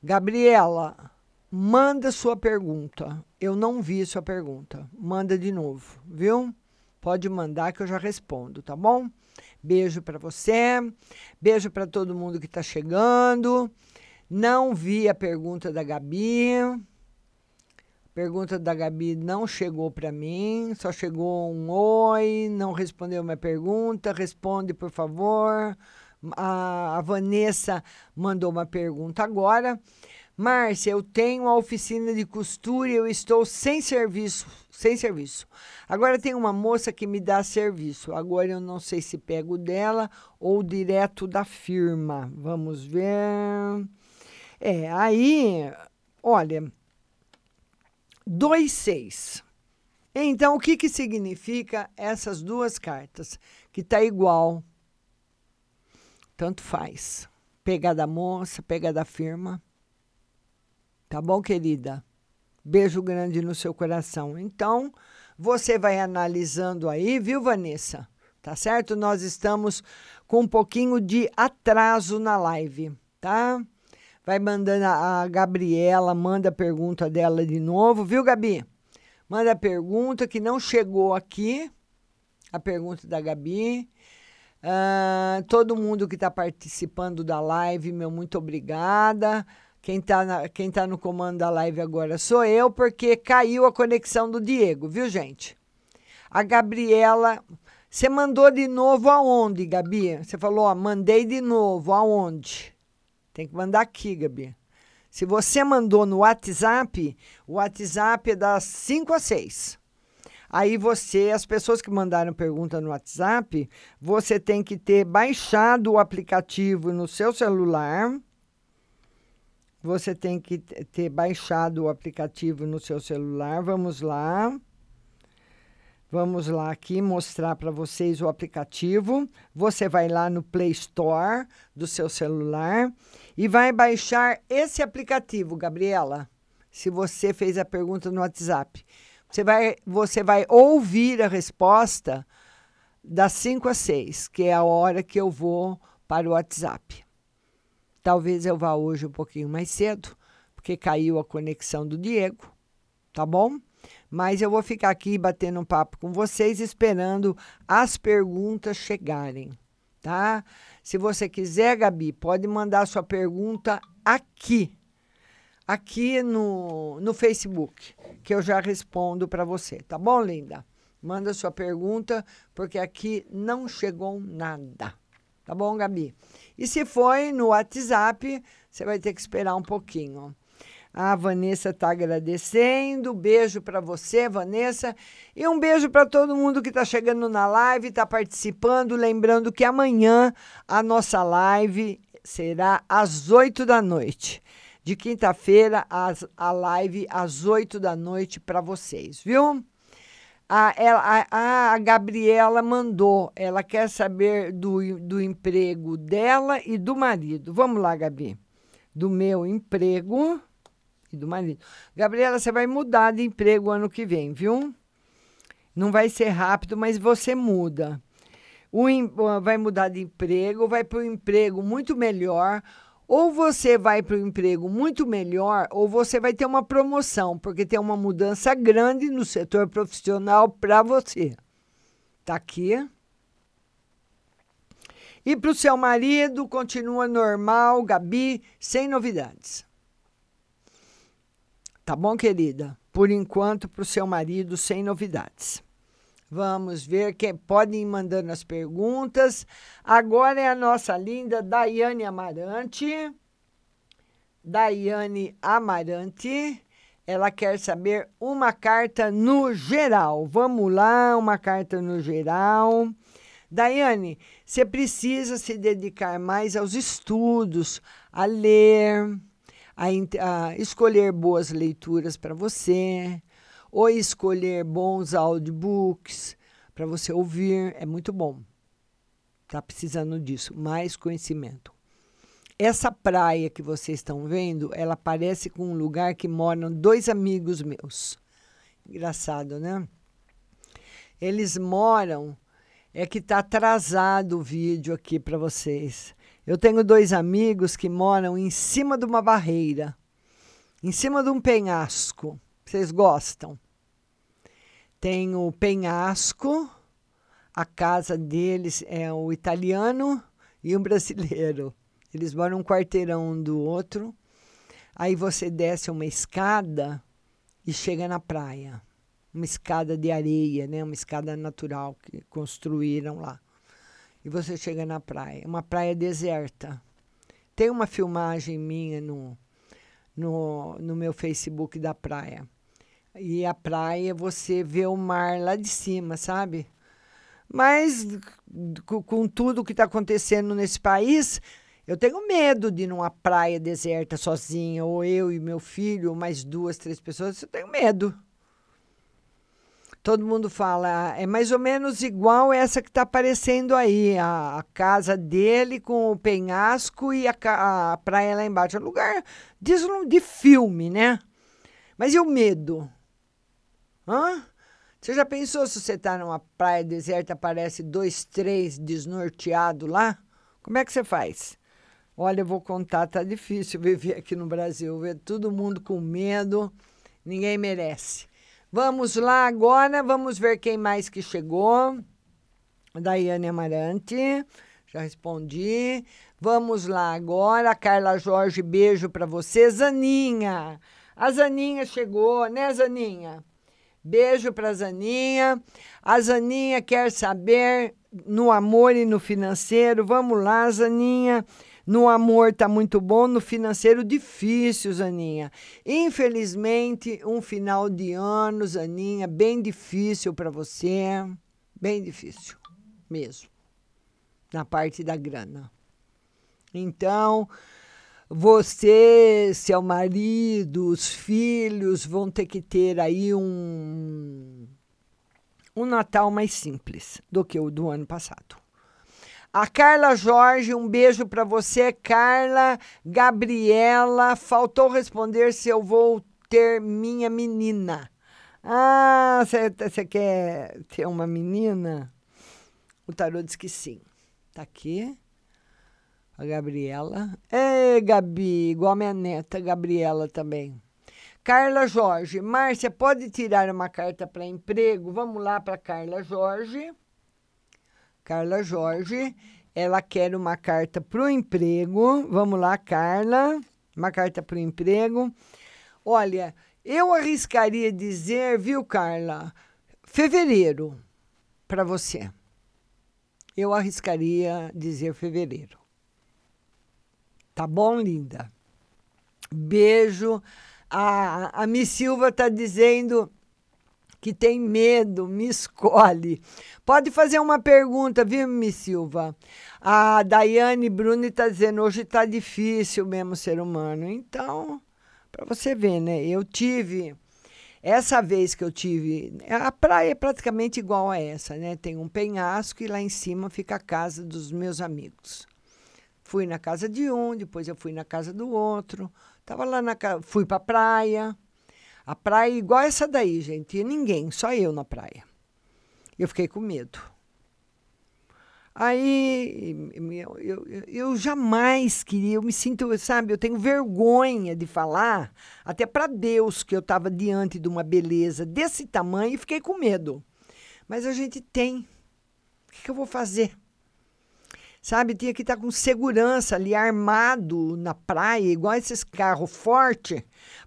Gabriela, manda sua pergunta. Eu não vi a sua pergunta. Manda de novo, viu? Pode mandar que eu já respondo, tá bom? Beijo para você. Beijo para todo mundo que está chegando. Não vi a pergunta da Gabi. Pergunta da Gabi não chegou para mim. Só chegou um oi, não respondeu minha pergunta. Responde, por favor. A, a Vanessa mandou uma pergunta agora. Márcia, eu tenho a oficina de costura e eu estou sem serviço. Sem serviço. Agora tem uma moça que me dá serviço. Agora eu não sei se pego dela ou direto da firma. Vamos ver. É, aí, olha... dois, seis. Então, o que, que significa essas duas cartas? Que está igual. Tanto faz. Pegar da moça, pegar da firma. Tá bom, querida? Beijo grande no seu coração. Então, você vai analisando aí, viu, Vanessa? Tá certo? Nós estamos com um pouquinho de atraso na live, tá? Vai mandando a Gabriela, manda a pergunta dela de novo, viu, Gabi? Manda a pergunta que não chegou aqui, a pergunta da Gabi. Uh, todo mundo que está participando da live, meu muito obrigada. Quem está quem tá no comando da live agora sou eu, porque caiu a conexão do Diego, viu, gente? A Gabriela, você mandou de novo aonde, Gabi? Você falou, ó, mandei de novo, aonde? Tem que mandar aqui, Gabi. Se você mandou no WhatsApp, o WhatsApp é das cinco às seis. Aí você, as pessoas que mandaram pergunta no WhatsApp, você tem que ter baixado o aplicativo no seu celular. Você tem que ter baixado o aplicativo no seu celular. Vamos lá. Vamos lá aqui mostrar para vocês o aplicativo. Você vai lá no Play Store do seu celular e vai baixar esse aplicativo, Gabriela. Se você fez a pergunta no WhatsApp. Você vai, você vai ouvir a resposta das cinco às seis, que é a hora que eu vou para o WhatsApp. Talvez eu vá hoje um pouquinho mais cedo, porque caiu a conexão do Diego, tá bom? Mas eu vou ficar aqui batendo um papo com vocês, esperando as perguntas chegarem, tá? Se você quiser, Gabi, pode mandar sua pergunta aqui, aqui no, no Facebook, que eu já respondo para você, tá bom, linda? Manda sua pergunta, porque aqui não chegou nada, tá bom, Gabi? E se foi no WhatsApp, você vai ter que esperar um pouquinho. A Vanessa está agradecendo. Beijo para você, Vanessa. E um beijo para todo mundo que está chegando na live, está participando. Lembrando que amanhã a nossa live será às oito da noite. De quinta-feira, a live às oito da noite para vocês, viu? A, ela, a, a Gabriela mandou. Ela quer saber do, do emprego dela e do marido. Vamos lá, Gabi. Do meu emprego... e do marido. Gabriela, você vai mudar de emprego ano que vem, viu? Não vai ser rápido, mas você muda. O em... Vai mudar de emprego, vai para um emprego muito melhor, ou você vai para um emprego muito melhor, ou você vai ter uma promoção, porque tem uma mudança grande no setor profissional para você. Tá aqui. E para o seu marido, continua normal, Gabi, sem novidades. Tá bom, querida? Por enquanto, para o seu marido, sem novidades. Vamos ver, quem podem ir mandando as perguntas. Agora é a nossa linda Daiane Amarante. Daiane Amarante, ela quer saber uma carta no geral. Vamos lá, uma carta no geral. Daiane, você precisa se dedicar mais aos estudos, a ler, a, a escolher boas leituras para você, ou escolher bons audiobooks para você ouvir, é muito bom. Está precisando disso, mais conhecimento. Essa praia que vocês estão vendo, ela parece com um lugar que moram dois amigos meus. Engraçado, né? Eles moram, é que está atrasado o vídeo aqui para vocês. Eu tenho dois amigos que moram em cima de uma barreira, em cima de um penhasco. Vocês gostam? Tem o penhasco, a casa deles é o italiano e o brasileiro. Eles moram um quarteirão um do outro. Aí você desce uma escada e chega na praia. Uma escada de areia, né? Uma escada natural que construíram lá. E você chega na praia. Uma praia deserta. Tem uma filmagem minha no, no, no meu Facebook da praia. E a praia, você vê o mar lá de cima, sabe? Mas com tudo que está acontecendo nesse país, eu tenho medo de ir numa praia deserta sozinha, ou eu e meu filho, ou mais duas, três pessoas. Eu tenho medo. Todo mundo fala, é mais ou menos igual essa que está aparecendo aí, a, a casa dele com o penhasco e a, a praia lá embaixo. É um lugar de filme, né? Mas e o medo? Hã? Você já pensou se você está numa praia deserta, aparece dois, três desnorteados lá? Como é que você faz? Olha, eu vou contar, tá difícil viver aqui no Brasil, ver todo mundo com medo, ninguém merece. Vamos lá agora, vamos ver quem mais que chegou. Daiane Amarante, já respondi. Vamos lá agora, Carla Jorge, beijo para você. Zaninha, a Zaninha chegou, né, Zaninha? Beijo para a Zaninha. A Zaninha quer saber no amor e no financeiro. Vamos lá, Zaninha. No amor tá muito bom, no financeiro difícil, Zaninha. Infelizmente, um final de ano, Zaninha, bem difícil para você. Bem difícil mesmo, na parte da grana. Então, você, seu marido, os filhos vão ter que ter aí um, um Natal mais simples do que o do ano passado. A Carla Jorge, um beijo para você, Carla. Gabriela, faltou responder se eu vou ter minha menina. Ah, você quer ter uma menina? O tarô diz que sim. Tá aqui a Gabriela. Ei, Gabi, igual a minha neta, Gabriela também. Carla Jorge, Márcia, pode tirar uma carta para emprego? Vamos lá para Carla Jorge. Carla Jorge, ela quer uma carta para o emprego. Vamos lá, Carla, uma carta para o emprego. Olha, eu arriscaria dizer, viu, Carla, fevereiro para você. Eu arriscaria dizer fevereiro. Tá bom, linda? Beijo. A, a Miss Silva está dizendo que tem medo, me escolhe. Pode fazer uma pergunta, viu, Miss Silva? A Daiane Bruni está dizendo, hoje está difícil mesmo ser humano. Então, para você ver, né? Eu tive, essa vez que eu tive, a praia é praticamente igual a essa, né? Tem um penhasco e lá em cima fica a casa dos meus amigos. Fui na casa de um, depois eu fui na casa do outro. Tava lá na casa, fui para a praia. A praia é igual essa daí, gente. E ninguém, só eu na praia. Eu fiquei com medo. Aí, eu, eu, eu jamais queria, eu me sinto, sabe, eu tenho vergonha de falar, até para Deus, que eu estava diante de uma beleza desse tamanho e fiquei com medo. Mas a gente tem. O que, que eu vou fazer? sabe? Tinha que estar com segurança ali, armado na praia, igual esses carros fortes,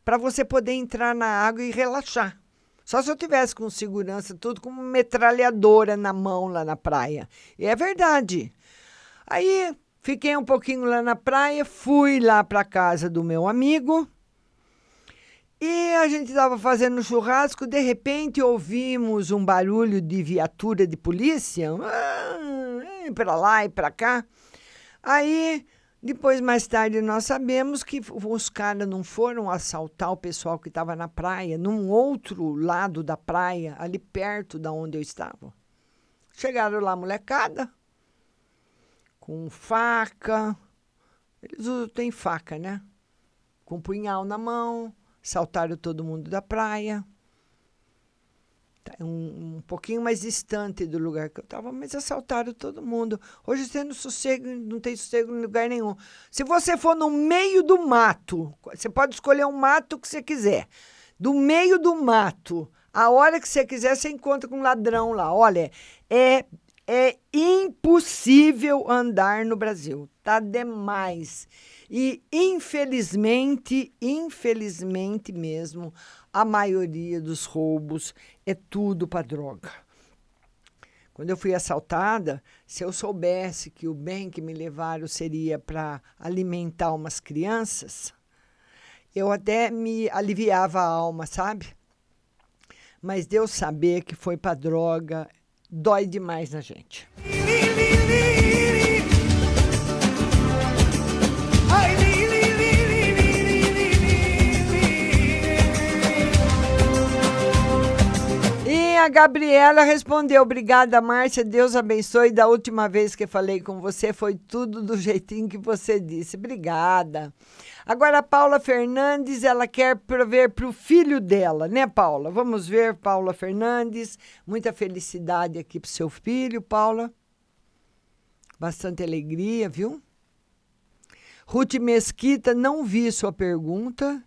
para você poder entrar na água e relaxar. Só se eu tivesse com segurança, tudo com uma metralhadora na mão lá na praia. E é verdade. Aí fiquei um pouquinho lá na praia, fui lá para casa do meu amigo e a gente estava fazendo churrasco. De repente ouvimos um barulho de viatura de polícia, ah, para lá e para cá. Aí depois, mais tarde, nós sabemos que os caras não foram assaltar o pessoal que estava na praia, num outro lado da praia, ali perto da onde eu estava. Chegaram lá, molecada, com faca. Eles têm faca, né? Com punhal na mão, assaltaram todo mundo da praia. Um, um pouquinho mais distante do lugar que eu estava, mas assaltaram todo mundo. Hoje você não, sossego, não tem sossego em lugar nenhum. Se você for no meio do mato, você pode escolher um mato que você quiser. Do meio do mato, a hora que você quiser, você encontra com um ladrão lá. Olha, é, é impossível andar no Brasil. Tá demais. E, infelizmente, infelizmente mesmo, a maioria dos roubos é tudo para droga. Quando eu fui assaltada, se eu soubesse que o bem que me levaram seria para alimentar umas crianças, eu até me aliviava a alma, sabe? Mas de eu saber que foi para droga, dói demais na gente. A Gabriela respondeu: obrigada, Márcia, Deus abençoe, da última vez que falei com você foi tudo do jeitinho que você disse, obrigada. Agora a Paula Fernandes, ela quer prover para o filho dela, né, Paula? Vamos ver, Paula Fernandes, muita felicidade aqui para o seu filho, Paula, bastante alegria, viu? Ruth Mesquita, não vi sua pergunta.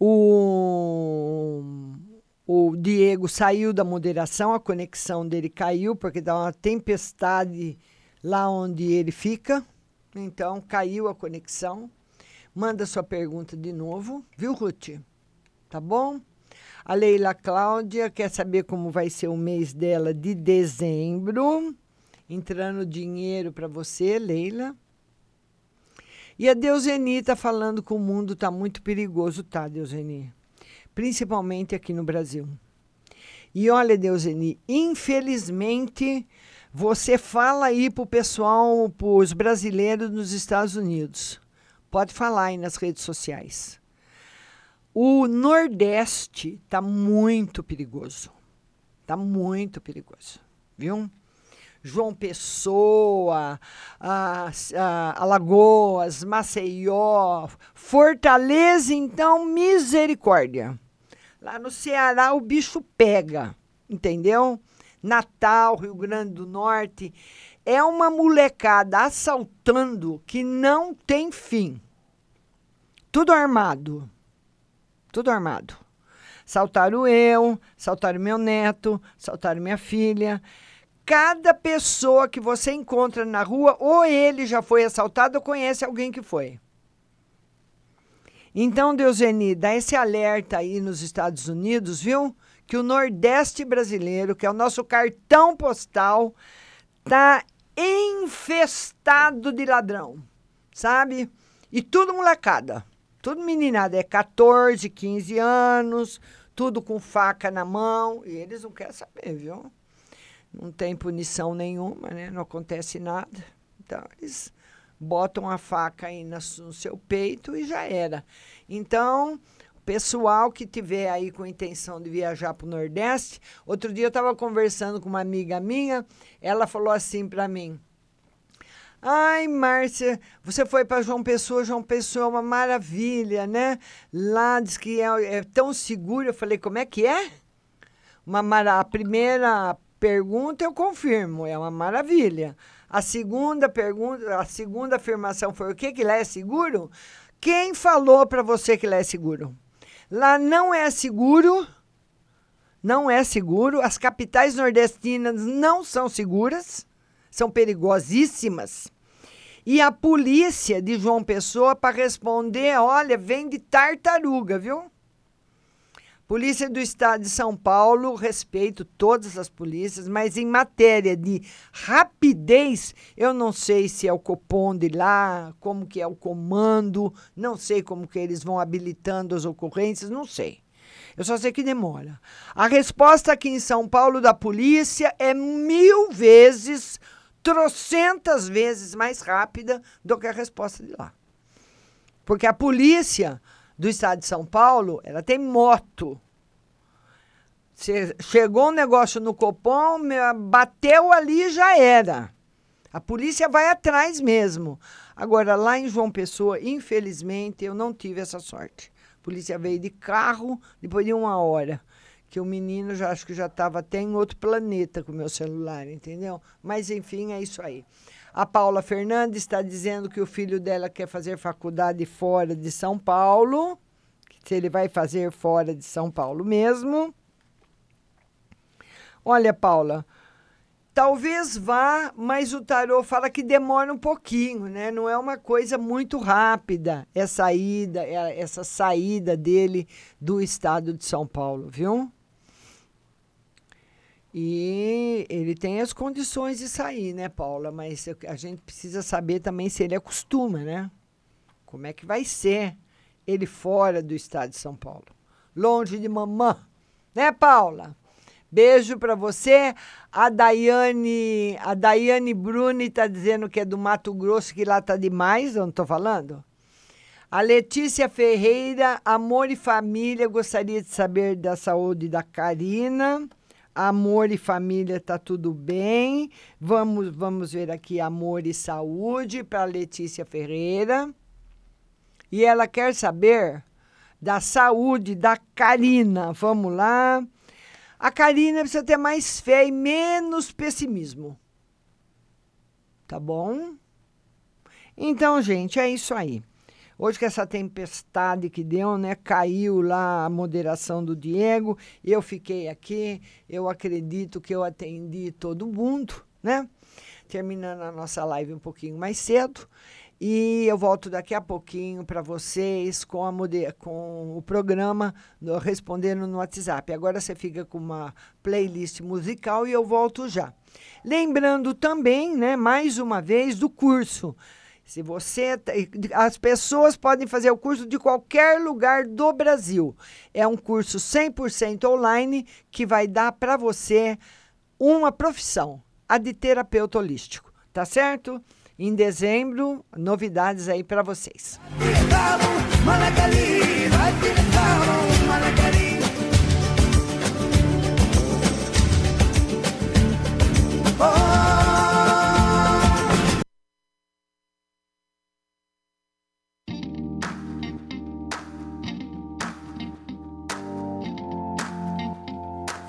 o... O Diego saiu da moderação, a conexão dele caiu, porque dá uma tempestade lá onde ele fica. Então, caiu a conexão. Manda sua pergunta de novo, viu, Ruth? Tá bom? A Leila Cláudia quer saber como vai ser o mês dela de dezembro. Entrando dinheiro para você, Leila. E a Deuseni tá falando que o mundo tá muito perigoso, tá, Deuseni? Principalmente aqui no Brasil. E olha, Deuseni, infelizmente, você fala aí para o pessoal, para os brasileiros nos Estados Unidos. Pode falar aí nas redes sociais. O Nordeste está muito perigoso. Está muito perigoso, viu? João Pessoa, a, a Alagoas, Maceió, Fortaleza, então, misericórdia. Lá no Ceará o bicho pega, entendeu? Natal, Rio Grande do Norte. É uma molecada assaltando que não tem fim. Tudo armado. Tudo armado. Assaltaram eu, assaltaram meu neto, assaltaram minha filha. Cada pessoa que você encontra na rua, ou ele já foi assaltado ou conhece alguém que foi. Então, Deuseni, dá esse alerta aí nos Estados Unidos, viu? Que o Nordeste brasileiro, que é o nosso cartão postal, tá infestado de ladrão, sabe? E tudo molecada, tudo meninada, é quatorze, quinze anos, tudo com faca na mão, e eles não querem saber, viu? Não tem punição nenhuma, né? Não acontece nada. Então, eles botam a faca aí no seu peito e já era. Então, o pessoal que tiver aí com intenção de viajar para o Nordeste, outro dia eu estava conversando com uma amiga minha, ela falou assim para mim: ai, Márcia, você foi para João Pessoa, João Pessoa é uma maravilha, né? Lá diz que é, é tão seguro. Eu falei: como é que é? Uma mara- a primeira... pergunta, eu confirmo, é uma maravilha. A segunda pergunta, a segunda afirmação foi: o que que lá é seguro? Quem falou para você que lá é seguro? Lá não é seguro, não é seguro. As capitais nordestinas não são seguras, são perigosíssimas. e a polícia de João Pessoa para responder, olha, vem de tartaruga, viu? Polícia do Estado de São Paulo, respeito todas as polícias, mas em matéria de rapidez, eu não sei se é o Copom de lá, como que é o comando, não sei como que eles vão habilitando as ocorrências, não sei. Eu só sei que demora. A resposta aqui em São Paulo da polícia é mil vezes, trocentas vezes mais rápida do que a resposta de lá. Porque a polícia do estado de São Paulo, ela tem moto. Cê chegou um negócio no Copom, bateu ali, já era. A polícia vai atrás mesmo. Agora, lá em João Pessoa, infelizmente, eu não tive essa sorte. A polícia veio de carro, depois de uma hora, que o menino, já acho que já estava até em outro planeta com o meu celular, entendeu? Mas, enfim, é isso aí. A Paula Fernandes está dizendo que o filho dela quer fazer faculdade fora de São Paulo, que ele vai fazer fora de São Paulo mesmo. Olha, Paula, talvez vá, mas o tarô fala que demora um pouquinho, né? Não é uma coisa muito rápida essa ida, essa saída dele do estado de São Paulo, viu? E ele tem as condições de sair, né, Paula? Mas a gente precisa saber também se ele acostuma, né? Como é que vai ser ele fora do estado de São Paulo? Longe de mamãe, né, Paula? Beijo para você. A Daiane, a Daiane Bruni está dizendo que é do Mato Grosso, que lá está demais, eu não estou falando? A Letícia Ferreira, amor e família, gostaria de saber da saúde da Karina. Amor e família, tá tudo bem. Vamos, vamos ver aqui amor e saúde para Letícia Ferreira. E ela quer saber da saúde da Karina. Vamos lá. A Karina precisa ter mais fé e menos pessimismo. Tá bom? Então, gente, é isso aí. Hoje que essa tempestade que deu, né, caiu lá a moderação do Diego, eu fiquei aqui, eu acredito que eu atendi todo mundo, né? Terminando a nossa live um pouquinho mais cedo. E eu volto daqui a pouquinho para vocês com, a moder- com o programa no, Respondendo no WhatsApp. Agora você fica com uma playlist musical e eu volto já. Lembrando também, né, mais uma vez, do curso. Se você, as pessoas podem fazer o curso de qualquer lugar do Brasil. É um curso cem por cento online que vai dar para você uma profissão, a de terapeuta holístico, tá certo? Em dezembro, novidades aí para vocês.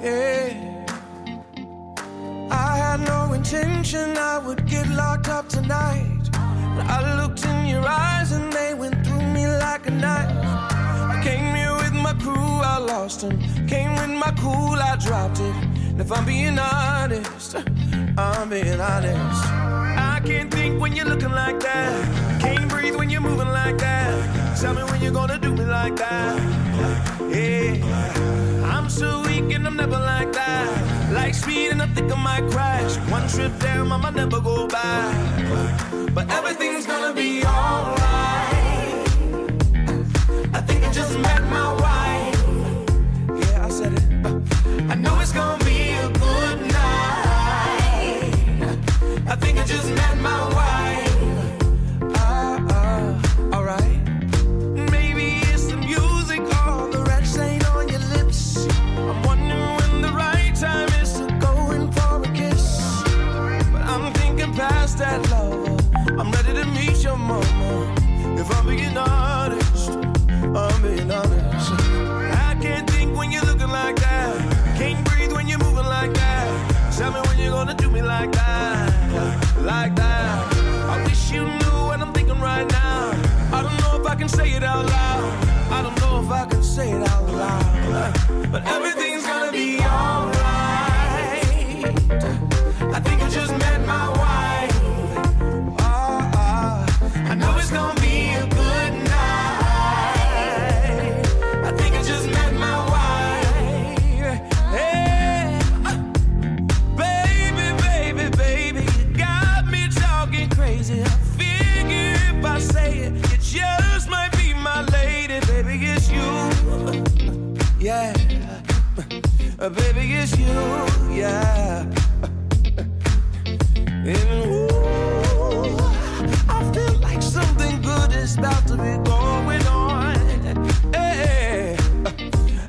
Yeah. I had no intention I would get locked up tonight. But I looked in your eyes and they went through me like a knife. I came here with my crew, I lost them. Came with my cool, I dropped it. And if I'm being honest, I'm being honest. I can't think when you're looking like that. Can't breathe when you're moving like that. Tell me when you're gonna do me like that. Yeah. I'm so weak and I'm never like that. Like speed and I think I might crash. One trip down, I might never go back. But everything's gonna be alright. I think I just met my wife. Yeah, I said it. I know it's gonna be a good night. I think I just met my wife. Ah, ah, alright. That lover, I'm ready to meet your mama. If I'm being honest, I'm being honest. I can't think when you're looking like that. Can't breathe when you're moving like that. Tell me when you're gonna do me like that, like that. I wish you knew what I'm thinking right now. I don't know if I can say it out loud. I don't know if I can say it out loud. But everything's gonna be alright. I think I just met my wife. Ah, Baby, it's you, yeah. And ooh, I feel like something good is about to be going on. Hey,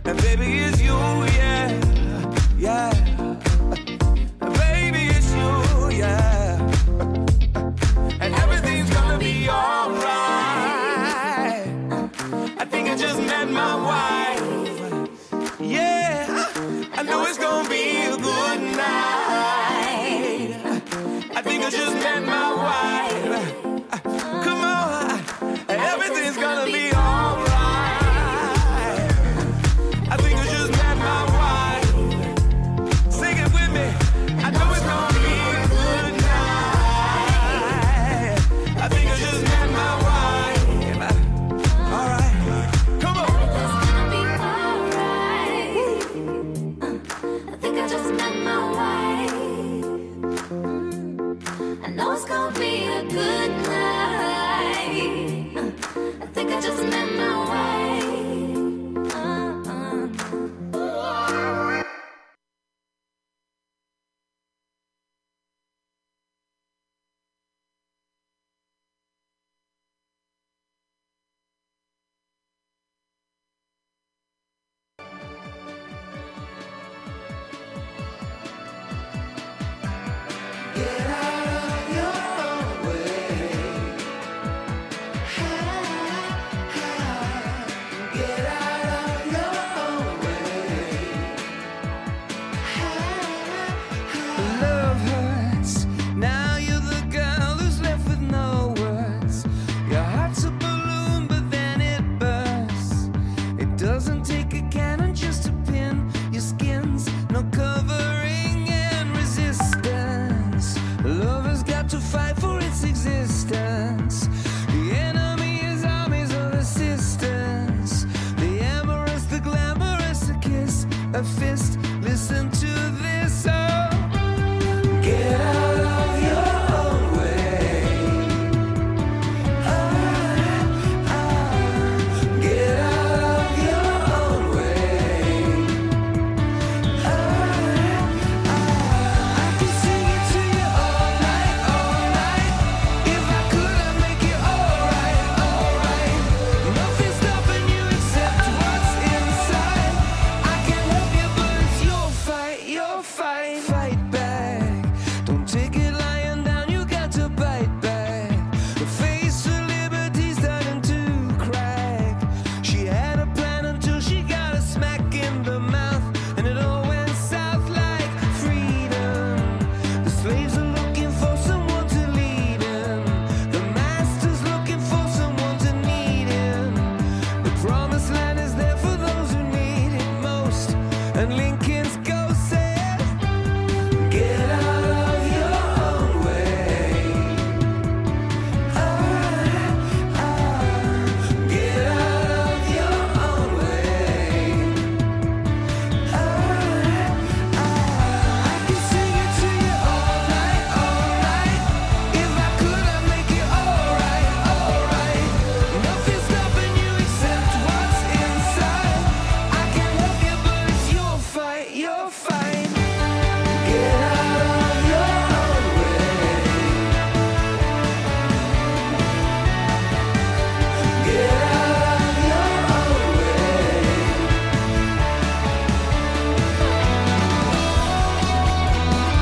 and baby, it's you, yeah, yeah. Baby, it's you, yeah. And everything's gonna be alright. I think I just met my wife. Yeah, I know it's gonna be a good night. I think I just met my wife. Come on, and everything's gonna be alright. I think I just met my wife. Sing it with me. I know it's gonna be a good night. I think I just met my wife. Alright, come on. It's gonna be alright. Uh, I think I just met my wife. Mm, I know it's gonna be a good night. Uh, I think I just met my wife. Uh, uh. Get out of your own way. Get out of your own way. Love hurts. Now you're the girl who's left with no words. Your heart's a balloon, but then it bursts. It doesn't take a cannon just to pin your skins. No covering and resistance. Love has got to fight for its existence. The enemy is armies of assistance. The amorous, the glamorous, a kiss, a fist. Listen to this, oh. Get out of your own way. Ah, ah. Get out of your own way. Ah, ah. I could sing it to you all night, all night. If I could, I'd make it alright, alright. Nothing's stopping you except what's inside. I can help you, but it's your fight, your fight. Fight back. Don't take it lying down, you got to bite back. The face of liberty's starting to crack. She had a plan until she got a smack in the mouth, and it all went south like freedom. The slaves are looking for someone to lead him. The master's looking for someone to need him. The promised land is there for those who need it most. And Lincoln's ghost says, get out of your own way. Ah, ah. Get out of your own way. Ah, ah. I can sing it to you all night, all night. If I could, I'd make it alright, alright. Nothing's stopping you except what's inside. I can help you, but it's your fight, your fight. Get out of your own way. Get out of your own way. Get out of your own way. Get out of your own way. Get out of your own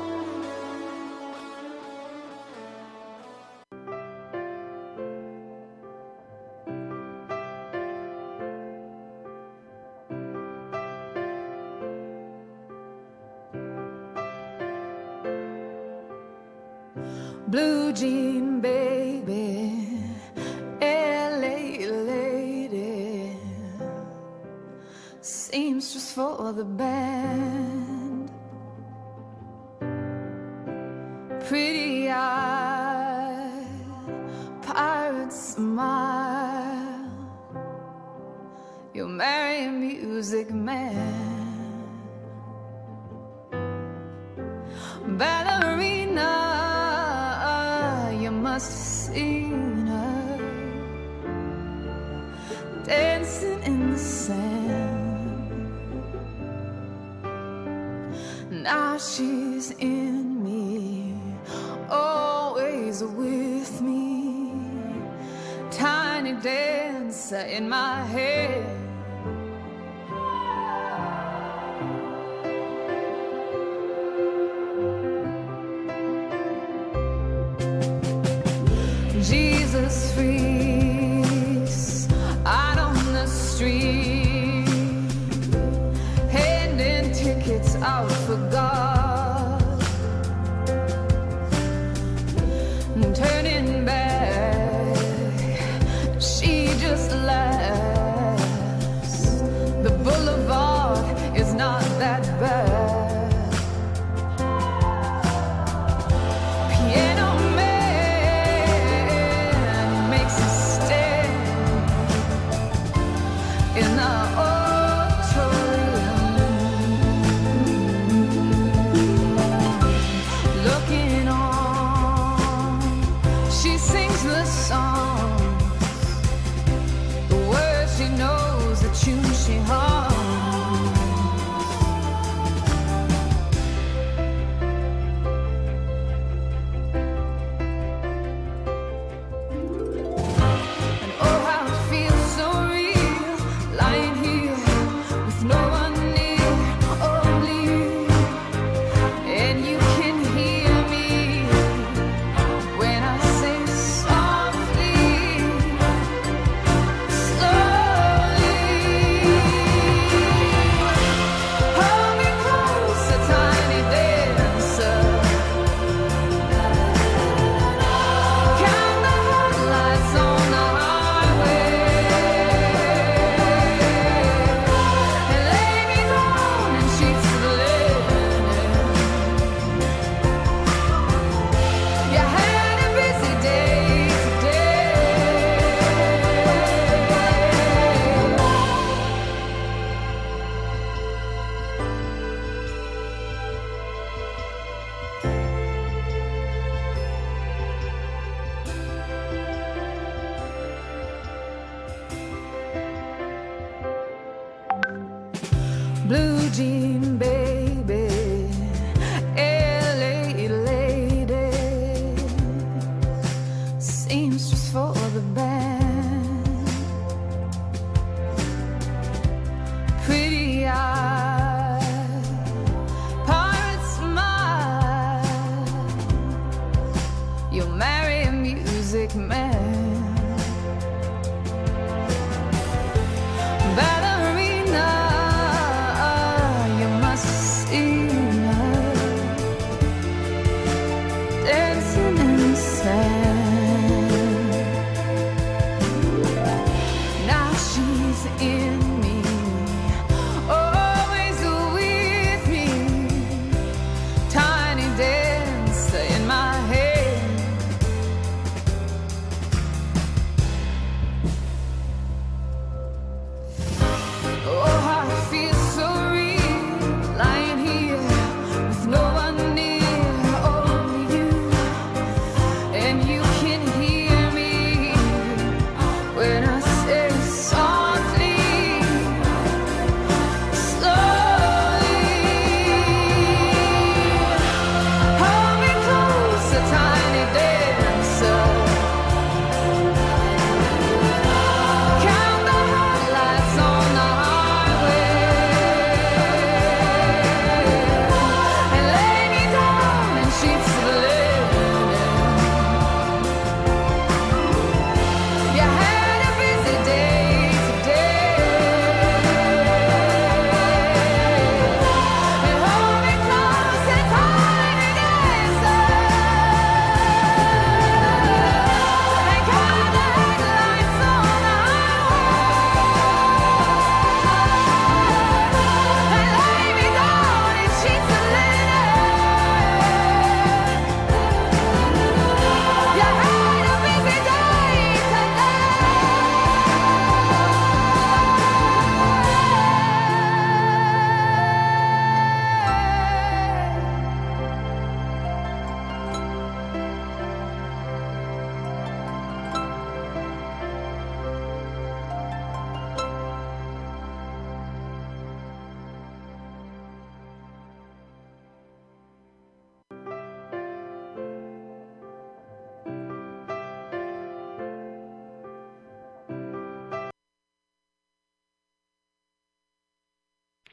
way. Blue jean baby, seamstress for the band. Pretty eye, pirate smile, you'll marry a music man. Ballerina, you must have seen her dancing in the sand. Now she's in me, always with me, tiny dancer in my head. Jesus freaks out on the street, handing tickets out for God, and turning back, she just laughs. The boulevard is not that bad.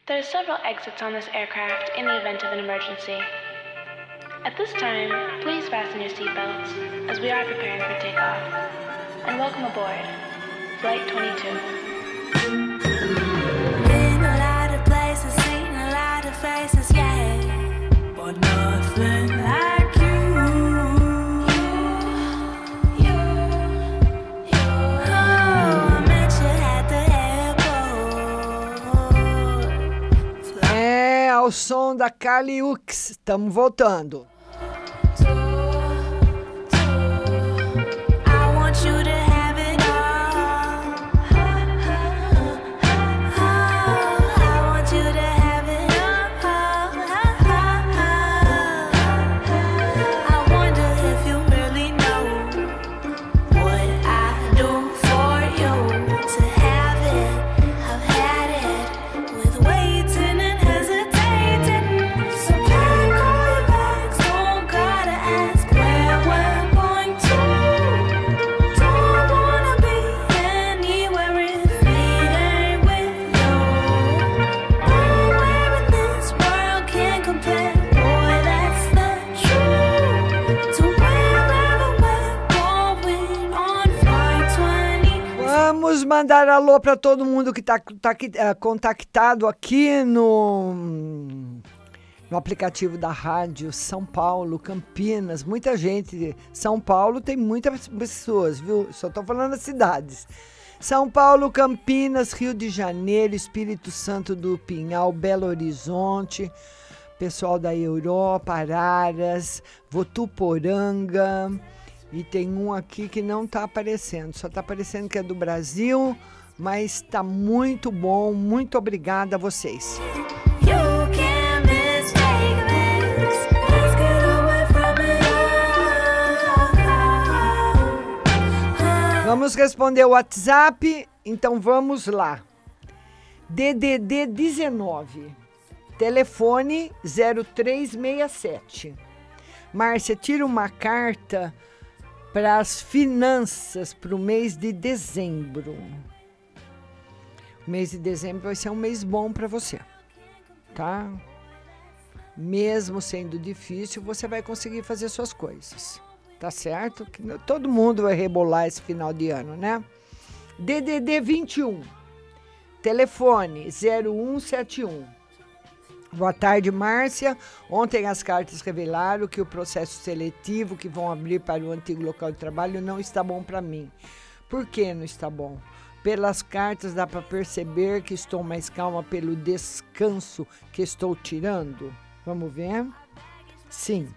There are several exits on this aircraft in the event of an emergency. At this time, please fasten your seatbelts as we are preparing for takeoff. And welcome aboard, Flight twenty-two. Been a lot of places, seen a lot of faces, yeah, but nothing like you. You, you. Oh, I met you at the airport. É, ao som da Caliux, estamos voltando. Mandar alô para todo mundo que está tá, é, contactado aqui no, no aplicativo da rádio São Paulo, Campinas, muita gente. São Paulo tem muitas pessoas, viu? Só estou falando as cidades. São Paulo, Campinas, Rio de Janeiro, Espírito Santo do Pinhal, Belo Horizonte, pessoal da Europa, Araras, Votuporanga... E tem um aqui que não está aparecendo, só está aparecendo que é do Brasil, mas está muito bom, muito obrigada a vocês. Vamos responder o WhatsApp, então vamos lá. D D D dezenove, telefone zero três seis sete. Márcia, tira uma carta... para as finanças para o mês de dezembro. O mês de dezembro vai ser um mês bom para você, tá? Mesmo sendo difícil, você vai conseguir fazer suas coisas, tá certo? Todo mundo vai rebolar esse final de ano, né? D D D vinte e um, telefone zero um sete um. Boa tarde, Márcia. Ontem as cartas revelaram que o processo seletivo que vão abrir para o antigo local de trabalho não está bom para mim. Por que não está bom? Pelas cartas dá para perceber que estou mais calma pelo descanso que estou tirando. Vamos ver? Sim.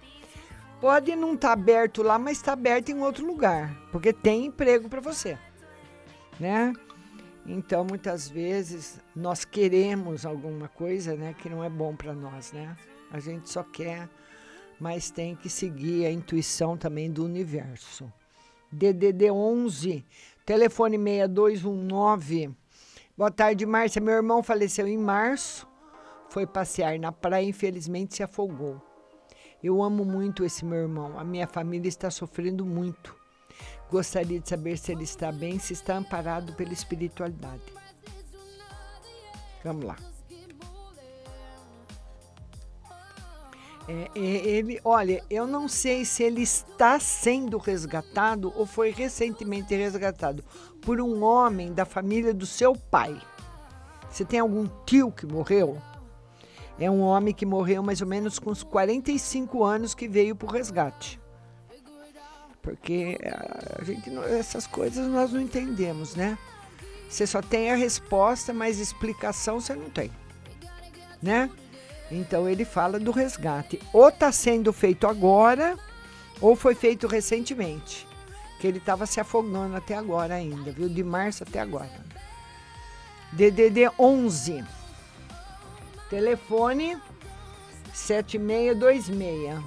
Pode não estar aberto lá, mas está aberto em outro lugar, porque tem emprego para você, né? Então, muitas vezes, nós queremos alguma coisa, né, que não é bom para nós, né? A gente só quer, mas tem que seguir a intuição também do universo. D D D onze, telefone seis dois um nove. Boa tarde, Márcia. Meu irmão faleceu em março, foi passear na praia e, infelizmente, se afogou. Eu amo muito esse meu irmão. A minha família está sofrendo muito. Gostaria de saber se ele está bem, se está amparado pela espiritualidade. Vamos lá. É, é, ele, olha, eu não sei se ele está sendo resgatado ou foi recentemente resgatado por um homem da família do seu pai. Você tem algum tio que morreu? É um homem que morreu mais ou menos com uns quarenta e cinco anos que veio para o resgate. Porque a gente não, essas coisas nós não entendemos, né? Você só tem a resposta, mas explicação você não tem, né? Então ele fala do resgate. Ou está sendo feito agora, ou foi feito recentemente. Que ele estava se afogando até agora ainda, viu? De março até agora. D D D onze. Telefone sete seis dois seis.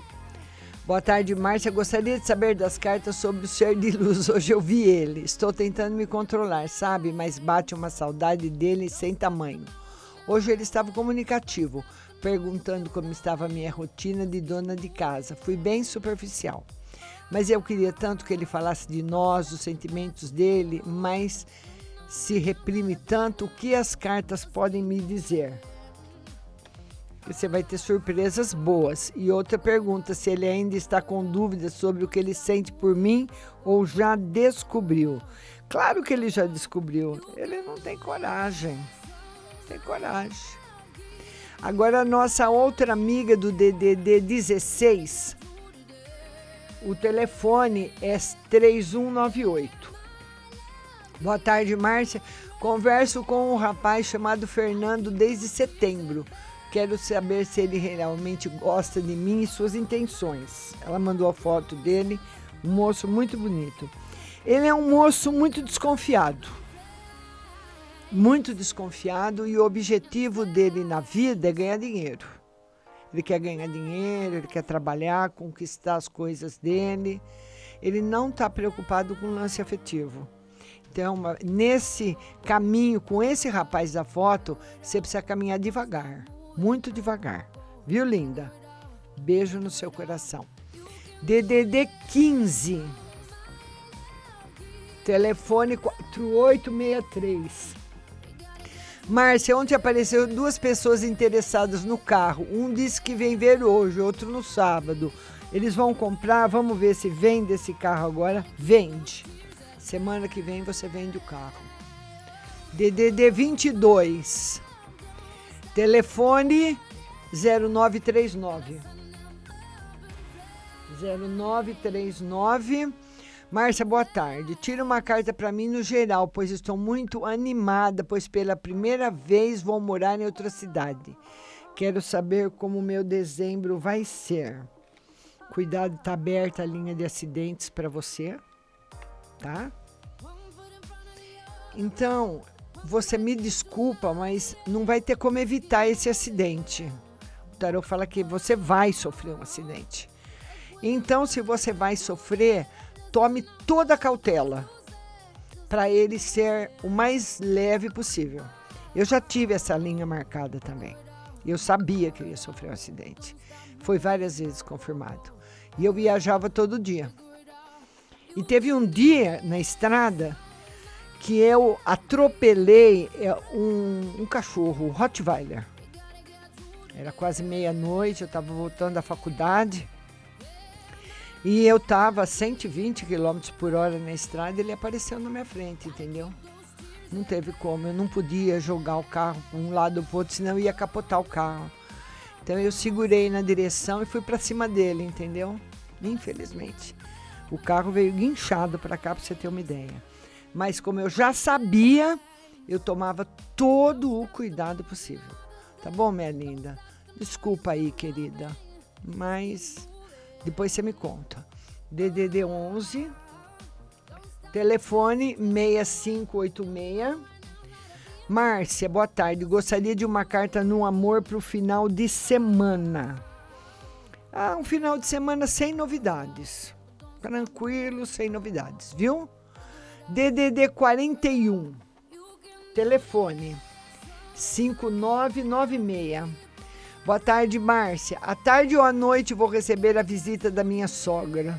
Boa tarde, Márcia. Gostaria de saber das cartas sobre o ser de luz. Hoje eu vi ele. Estou tentando me controlar, sabe? Mas bate uma saudade dele sem tamanho. Hoje ele estava comunicativo, perguntando como estava a minha rotina de dona de casa. Fui bem superficial. Mas eu queria tanto que ele falasse de nós, dos sentimentos dele, mas se reprime tanto. O que as cartas podem me dizer? Você vai ter surpresas boas. E outra pergunta, se ele ainda está com dúvidas sobre o que ele sente por mim ou já descobriu. Claro que ele já descobriu. Ele não tem coragem. Não tem coragem. Agora a nossa outra amiga do D D D dezesseis. O telefone é três um nove oito. Boa tarde, Márcia. Converso com um rapaz chamado Fernando desde setembro. Quero saber se ele realmente gosta de mim e suas intenções. Ela mandou a foto dele, um moço muito bonito. Ele é um moço muito desconfiado. Muito desconfiado, e o objetivo dele na vida é ganhar dinheiro. Ele quer ganhar dinheiro, ele quer trabalhar, conquistar as coisas dele. Ele não está preocupado com o lance afetivo. Então, nesse caminho, com esse rapaz da foto, você precisa caminhar devagar. Muito devagar. Viu, linda? Beijo no seu coração. D D D quinze. Telefone quatro oito seis três. Márcia, ontem apareceram duas pessoas interessadas no carro. Um disse que vem ver hoje, outro no sábado. Eles vão comprar, vamos ver se vende esse carro agora. Vende. Semana que vem você vende o carro. D D D vinte e dois. Telefone zero nove três nove. zero nove três nove. Márcia, boa tarde. Tira uma carta para mim no geral, pois estou muito animada, pois pela primeira vez vou morar em outra cidade. Quero saber como meu dezembro vai ser. Cuidado, está aberta a linha de acidentes para você, tá? Então, você me desculpa, mas não vai ter como evitar esse acidente. O tarô fala que você vai sofrer um acidente. Então, se você vai sofrer, tome toda a cautela para ele ser o mais leve possível. Eu já tive essa linha marcada também. Eu sabia que eu ia sofrer um acidente. Foi várias vezes confirmado. E eu viajava todo dia. E teve um dia na estrada que eu atropelei um, um cachorro, um Rottweiler. Era quase meia-noite, eu estava voltando da faculdade. E eu estava a cento e vinte quilômetros por hora na estrada, ele apareceu na minha frente, entendeu? Não teve como, eu não podia jogar o carro para um lado ou para o outro, senão eu ia capotar o carro. Então eu segurei na direção e fui para cima dele, entendeu? Infelizmente. O carro veio guinchado para cá, para você ter uma ideia. Mas como eu já sabia, eu tomava todo o cuidado possível. Tá bom, minha linda? Desculpa aí, querida. Mas depois você me conta. D D D onze. Telefone seis cinco oito seis. Márcia, boa tarde. Gostaria de uma carta no amor para o final de semana. Ah, um final de semana sem novidades. Tranquilo, sem novidades, viu? D D D quarenta e um, telefone cinco nove nove seis. Boa tarde, Márcia. À tarde ou à noite vou receber a visita da minha sogra.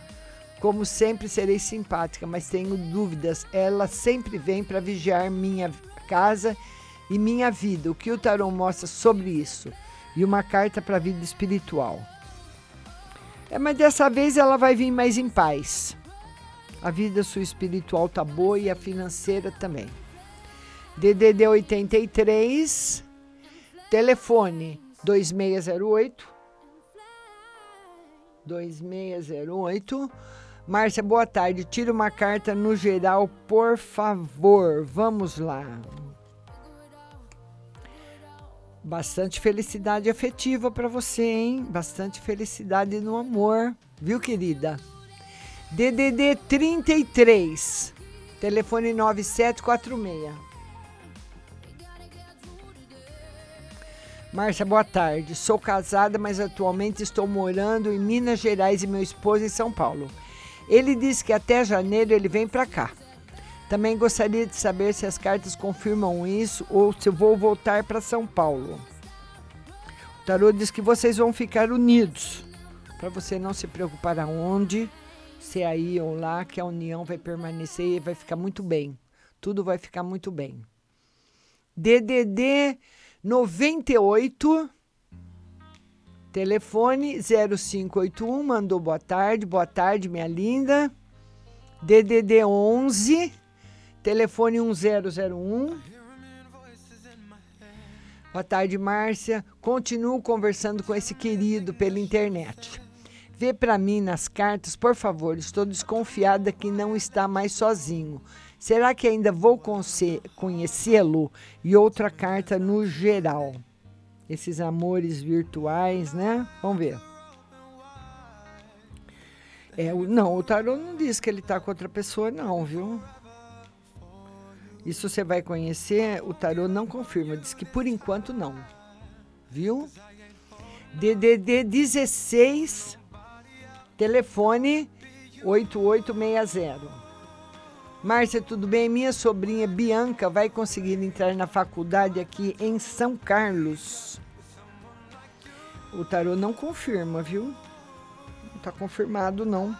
Como sempre, serei simpática, mas tenho dúvidas. Ela sempre vem para vigiar minha casa e minha vida. O que o tarô mostra sobre isso? E uma carta para a vida espiritual. É, mas dessa vez ela vai vir mais em paz. A vida sua espiritual tá boa e a financeira também. D D D oitenta e três, telefone dois seis zero oito. Márcia, boa tarde. Tira uma carta no geral, por favor. Vamos lá. Bastante felicidade afetiva para você, hein? Bastante felicidade no amor, viu, querida? D D D trinta e três, telefone nove sete quatro seis. Márcia, boa tarde. Sou casada, mas atualmente estou morando em Minas Gerais e meu esposo em São Paulo. Ele disse que até janeiro ele vem para cá. Também gostaria de saber se as cartas confirmam isso ou se eu vou voltar para São Paulo. O tarô diz que vocês vão ficar unidos, para você não se preocupar aonde, se aí ou lá, que a união vai permanecer e vai ficar muito bem. Tudo vai ficar muito bem. D D D noventa e oito, Telefone zero cinco oito um, mandou boa tarde, boa tarde, minha linda. D D D onze, telefone um zero zero um. Boa tarde, Márcia. Continuo conversando com esse querido pela internet. Vê para mim nas cartas, por favor. Estou desconfiada que não está mais sozinho. Será que ainda vou conhecê-lo? E outra carta no geral. Esses amores virtuais, né? Vamos ver. É, não, o tarô não diz que ele está com outra pessoa, não, viu? Isso você vai conhecer, o tarô não confirma, diz que por enquanto não, viu? D D D dezesseis, telefone oito oito seis zero. Márcia, tudo bem? Minha sobrinha Bianca vai conseguir entrar na faculdade aqui em São Carlos. O tarô não confirma, viu? Não está confirmado, não.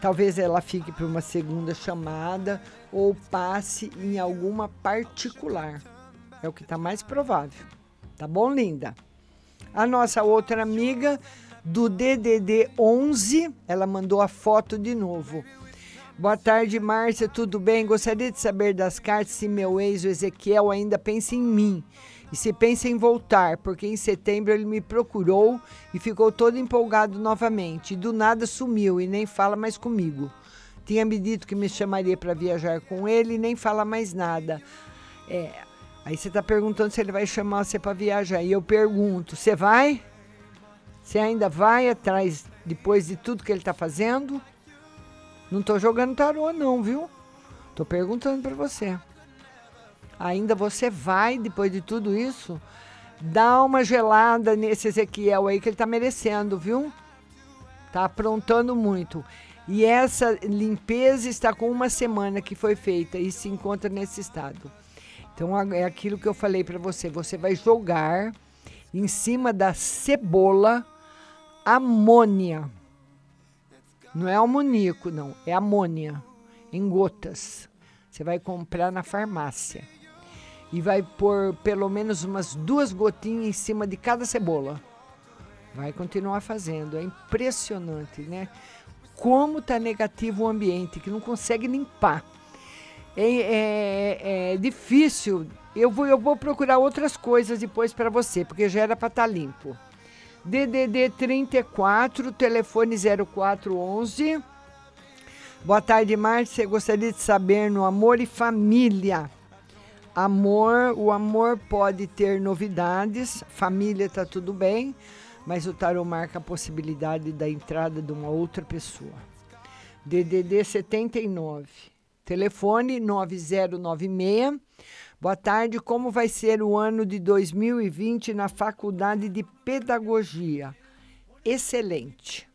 Talvez ela fique para uma segunda chamada ou passe em alguma particular. É o que está mais provável. Tá bom, linda? A nossa outra amiga do D D D onze, ela mandou a foto de novo. Boa tarde, Márcia, tudo bem? Gostaria de saber das cartas se meu ex, o Ezequiel, ainda pensa em mim e se pensa em voltar, porque em setembro ele me procurou e ficou todo empolgado novamente. E do nada sumiu e nem fala mais comigo. Tinha me dito que me chamaria para viajar com ele e nem fala mais nada. É, aí você está perguntando se ele vai chamar você para viajar. E eu pergunto, você vai? Você ainda vai atrás depois de tudo que ele está fazendo? Não tô jogando tarô não, viu? Tô perguntando para você. Ainda você vai, depois de tudo isso, dar uma gelada nesse Ezequiel aí que ele tá merecendo, viu? Tá aprontando muito. E essa limpeza está com uma semana que foi feita e se encontra nesse estado. Então é aquilo que eu falei para você. Você vai jogar em cima da cebola amônia. Não é amoníaco, não. É amônia, em gotas. Você vai comprar na farmácia. E vai pôr pelo menos umas duas gotinhas em cima de cada cebola. Vai continuar fazendo. É impressionante, né? Como está negativo o ambiente, que não consegue limpar. É, é, é difícil. Eu vou, eu vou procurar outras coisas depois para você, porque já era para estar limpo. D D D trinta e quatro, telefone zero quatro um um. Boa tarde, Márcia. Gostaria de saber no amor e família. Amor, o amor pode ter novidades. Família tá tudo bem, mas o tarô marca a possibilidade da entrada de uma outra pessoa. D D D setenta e nove, telefone nove zero nove seis. Boa tarde, como vai ser o ano de dois mil e vinte na Faculdade de Pedagogia? Excelente.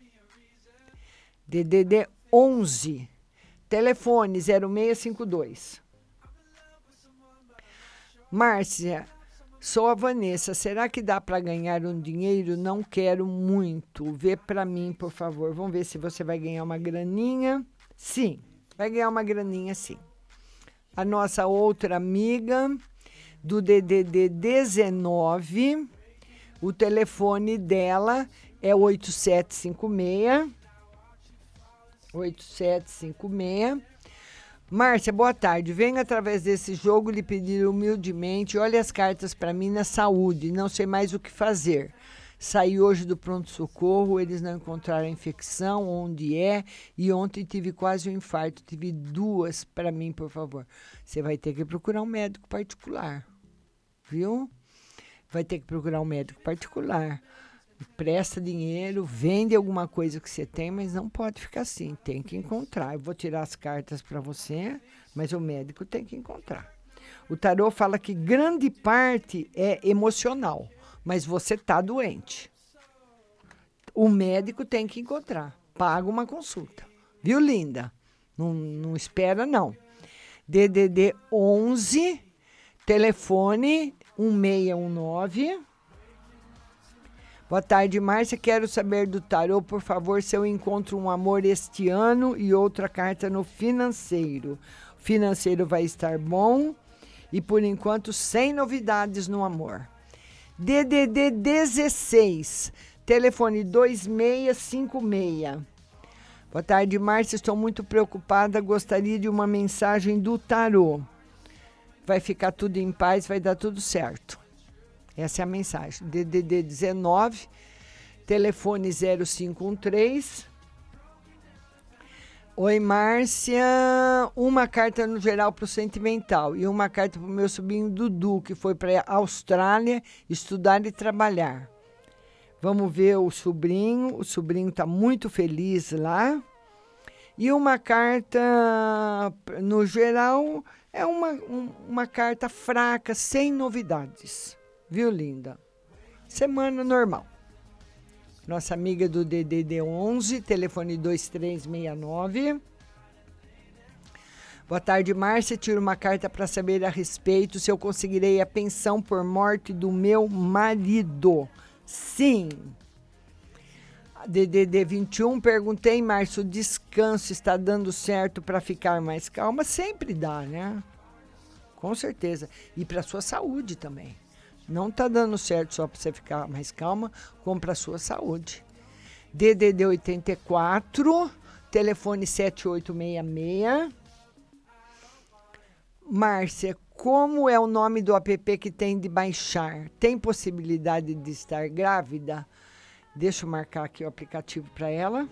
D D D onze, telefone zero seis cinco dois. Márcia, sou a Vanessa, será que dá para ganhar um dinheiro? Não quero muito, vê para mim, por favor. Vamos ver se você vai ganhar uma graninha. Sim, vai ganhar uma graninha, sim. A nossa outra amiga do D D D dezenove, o telefone dela é oito sete cinco seis. Márcia, boa tarde. Venho através desse jogo lhe pedir humildemente, olhe as cartas para mim na saúde, não sei mais o que fazer. Saí hoje do pronto-socorro, eles não encontraram a infecção, onde é, e ontem tive quase um infarto, tive duas para mim, por favor. Você vai ter que procurar um médico particular, viu? Vai ter que procurar um médico particular. Presta dinheiro, vende alguma coisa que você tem, mas não pode ficar assim, tem que encontrar. Eu vou tirar as cartas para você, mas o médico tem que encontrar. O tarô fala que grande parte é emocional. Mas você está doente. O médico tem que encontrar. Paga uma consulta. Viu, linda? Não, não espera, não. D D D onze, telefone um seis um nove. Boa tarde, Márcia. Quero saber do tarô, por favor, se eu encontro um amor este ano e outra carta no financeiro. O financeiro vai estar bom e, por enquanto, sem novidades no amor. D D D dezesseis, telefone dois seis cinco seis. Boa tarde, Márcia, estou muito preocupada, gostaria de uma mensagem do tarô. Vai ficar tudo em paz, vai dar tudo certo. Essa é a mensagem. D D D dezenove, telefone zero cinco um três. Oi, Márcia, uma carta no geral para o sentimental e uma carta para o meu sobrinho Dudu, que foi para a Austrália estudar e trabalhar. Vamos ver o sobrinho, o sobrinho está muito feliz lá. E uma carta no geral... É uma, um, uma carta fraca, sem novidades. Viu, linda? Semana normal. Nossa amiga do D D D onze, telefone dois três seis nove. Boa tarde, Márcia. Tiro uma carta para saber a respeito se eu conseguirei a pensão por morte do meu marido. Sim. D D D vinte e um, perguntei, Márcio, o descanso está dando certo para ficar mais calma? Sempre dá, né? Com certeza. E para a sua saúde também. Não está dando certo só para você ficar mais calma, como para a sua saúde. D D D oitenta e quatro, telefone sete oito seis seis. Márcia, como é o nome do app que tem de baixar? Tem possibilidade de estar grávida? Deixa eu marcar aqui o aplicativo para ela.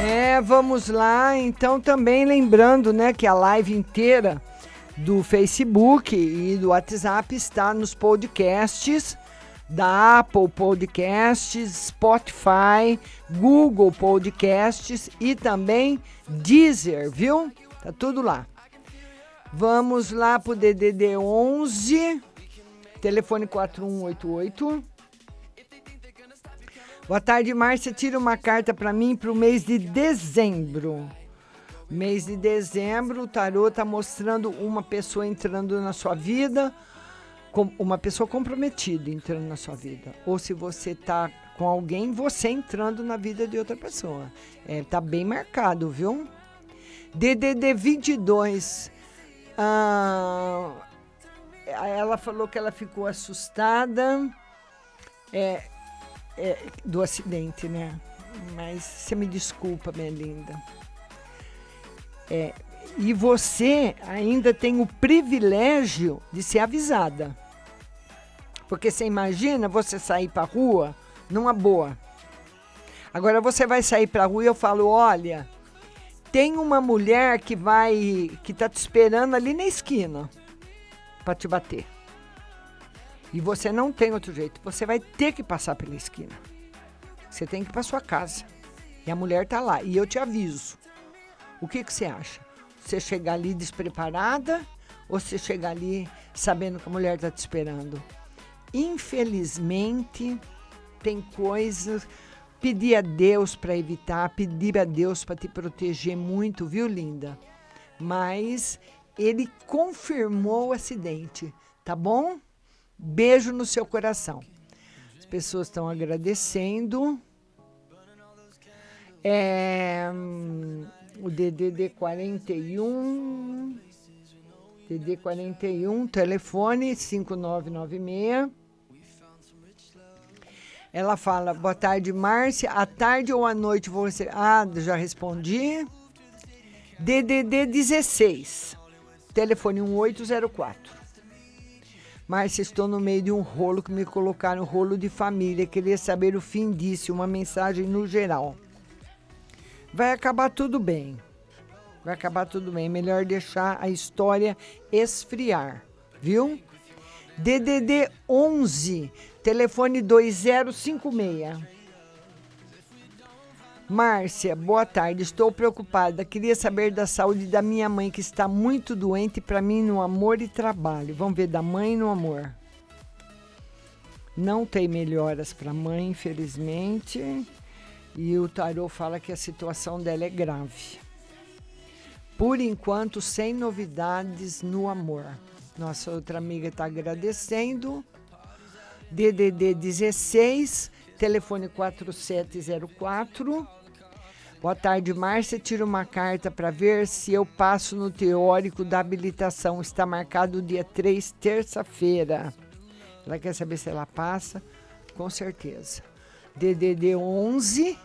É, vamos lá. Então, também lembrando, né, que a live inteira do Facebook e do WhatsApp está nos podcasts da Apple Podcasts, Spotify, Google Podcasts e também Deezer, viu? Tá tudo lá. Vamos lá pro D D D onze, telefone quatro um oito oito. Boa tarde, Márcia. Tira uma carta para mim pro mês de dezembro. Mês de dezembro, o tarô tá mostrando uma pessoa entrando na sua vida, uma pessoa comprometida entrando na sua vida. Ou se você tá com alguém, você entrando na vida de outra pessoa. É, tá bem marcado, viu? D D D vinte e dois, ah, ela falou que ela ficou assustada é, é, do acidente, né? Mas você me desculpa, minha linda. É, e você ainda tem o privilégio de ser avisada. Porque você imagina você sair para a rua numa boa. Agora você vai sair para a rua e eu falo, olha... Tem uma mulher que vai, que tá te esperando ali na esquina para te bater. E você não tem outro jeito. Você vai ter que passar pela esquina. Você tem que ir para sua casa. E a mulher tá lá. E eu te aviso. O que que você acha? Você chegar ali despreparada ou você chegar ali sabendo que a mulher tá te esperando? Infelizmente, tem coisas... Pedir a Deus para evitar, pedir a Deus para te proteger muito, viu, linda? Mas ele confirmou o acidente, tá bom? Beijo no seu coração. As pessoas estão agradecendo. É, o D D D quarenta e um, D D quarenta e um, telefone cinco nove nove seis. Ela fala, boa tarde, Márcia. À tarde ou à noite você... Ah, já respondi. D D D dezesseis, telefone um oito zero quatro. Márcia, estou no meio de um rolo que me colocaram, um rolo de família. Queria saber o fim disso, uma mensagem no geral. Vai acabar tudo bem. Vai acabar tudo bem. Melhor deixar a história esfriar, viu? D D D onze, telefone dois zero cinco seis. Márcia, boa tarde, estou preocupada, queria saber da saúde da minha mãe que está muito doente, para mim no amor e trabalho. Vamos ver da mãe no amor. Não tem melhoras para a mãe, infelizmente, e o tarô fala que a situação dela é grave. Por enquanto, sem novidades no amor. Nossa outra amiga está agradecendo. D D D dezesseis, telefone quatro sete zero quatro. Boa tarde, Márcia. Tira uma carta para ver se eu passo no teórico da habilitação. Está marcado dia três, terça-feira. Ela quer saber se ela passa? Com certeza. D D D onze,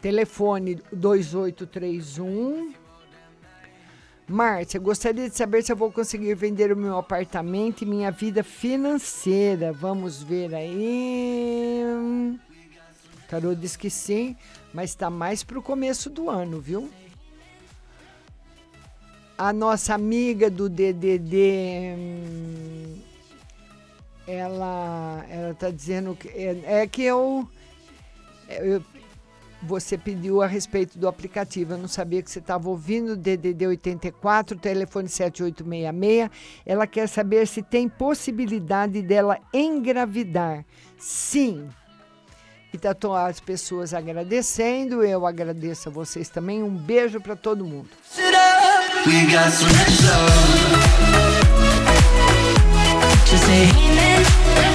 telefone dois oito três um. Márcia, gostaria de saber se eu vou conseguir vender o meu apartamento e minha vida financeira. Vamos ver aí. O tarô diz que sim, mas está mais para o começo do ano, viu? A nossa amiga do D D D, ela ela está dizendo que é, é que eu, eu você pediu a respeito do aplicativo. Eu não sabia que você estava ouvindo. D D D oitenta e quatro, telefone sete oito seis seis. Ela quer saber se tem possibilidade dela engravidar. Sim. E tá as pessoas agradecendo. Eu agradeço a vocês também. Um beijo para todo mundo.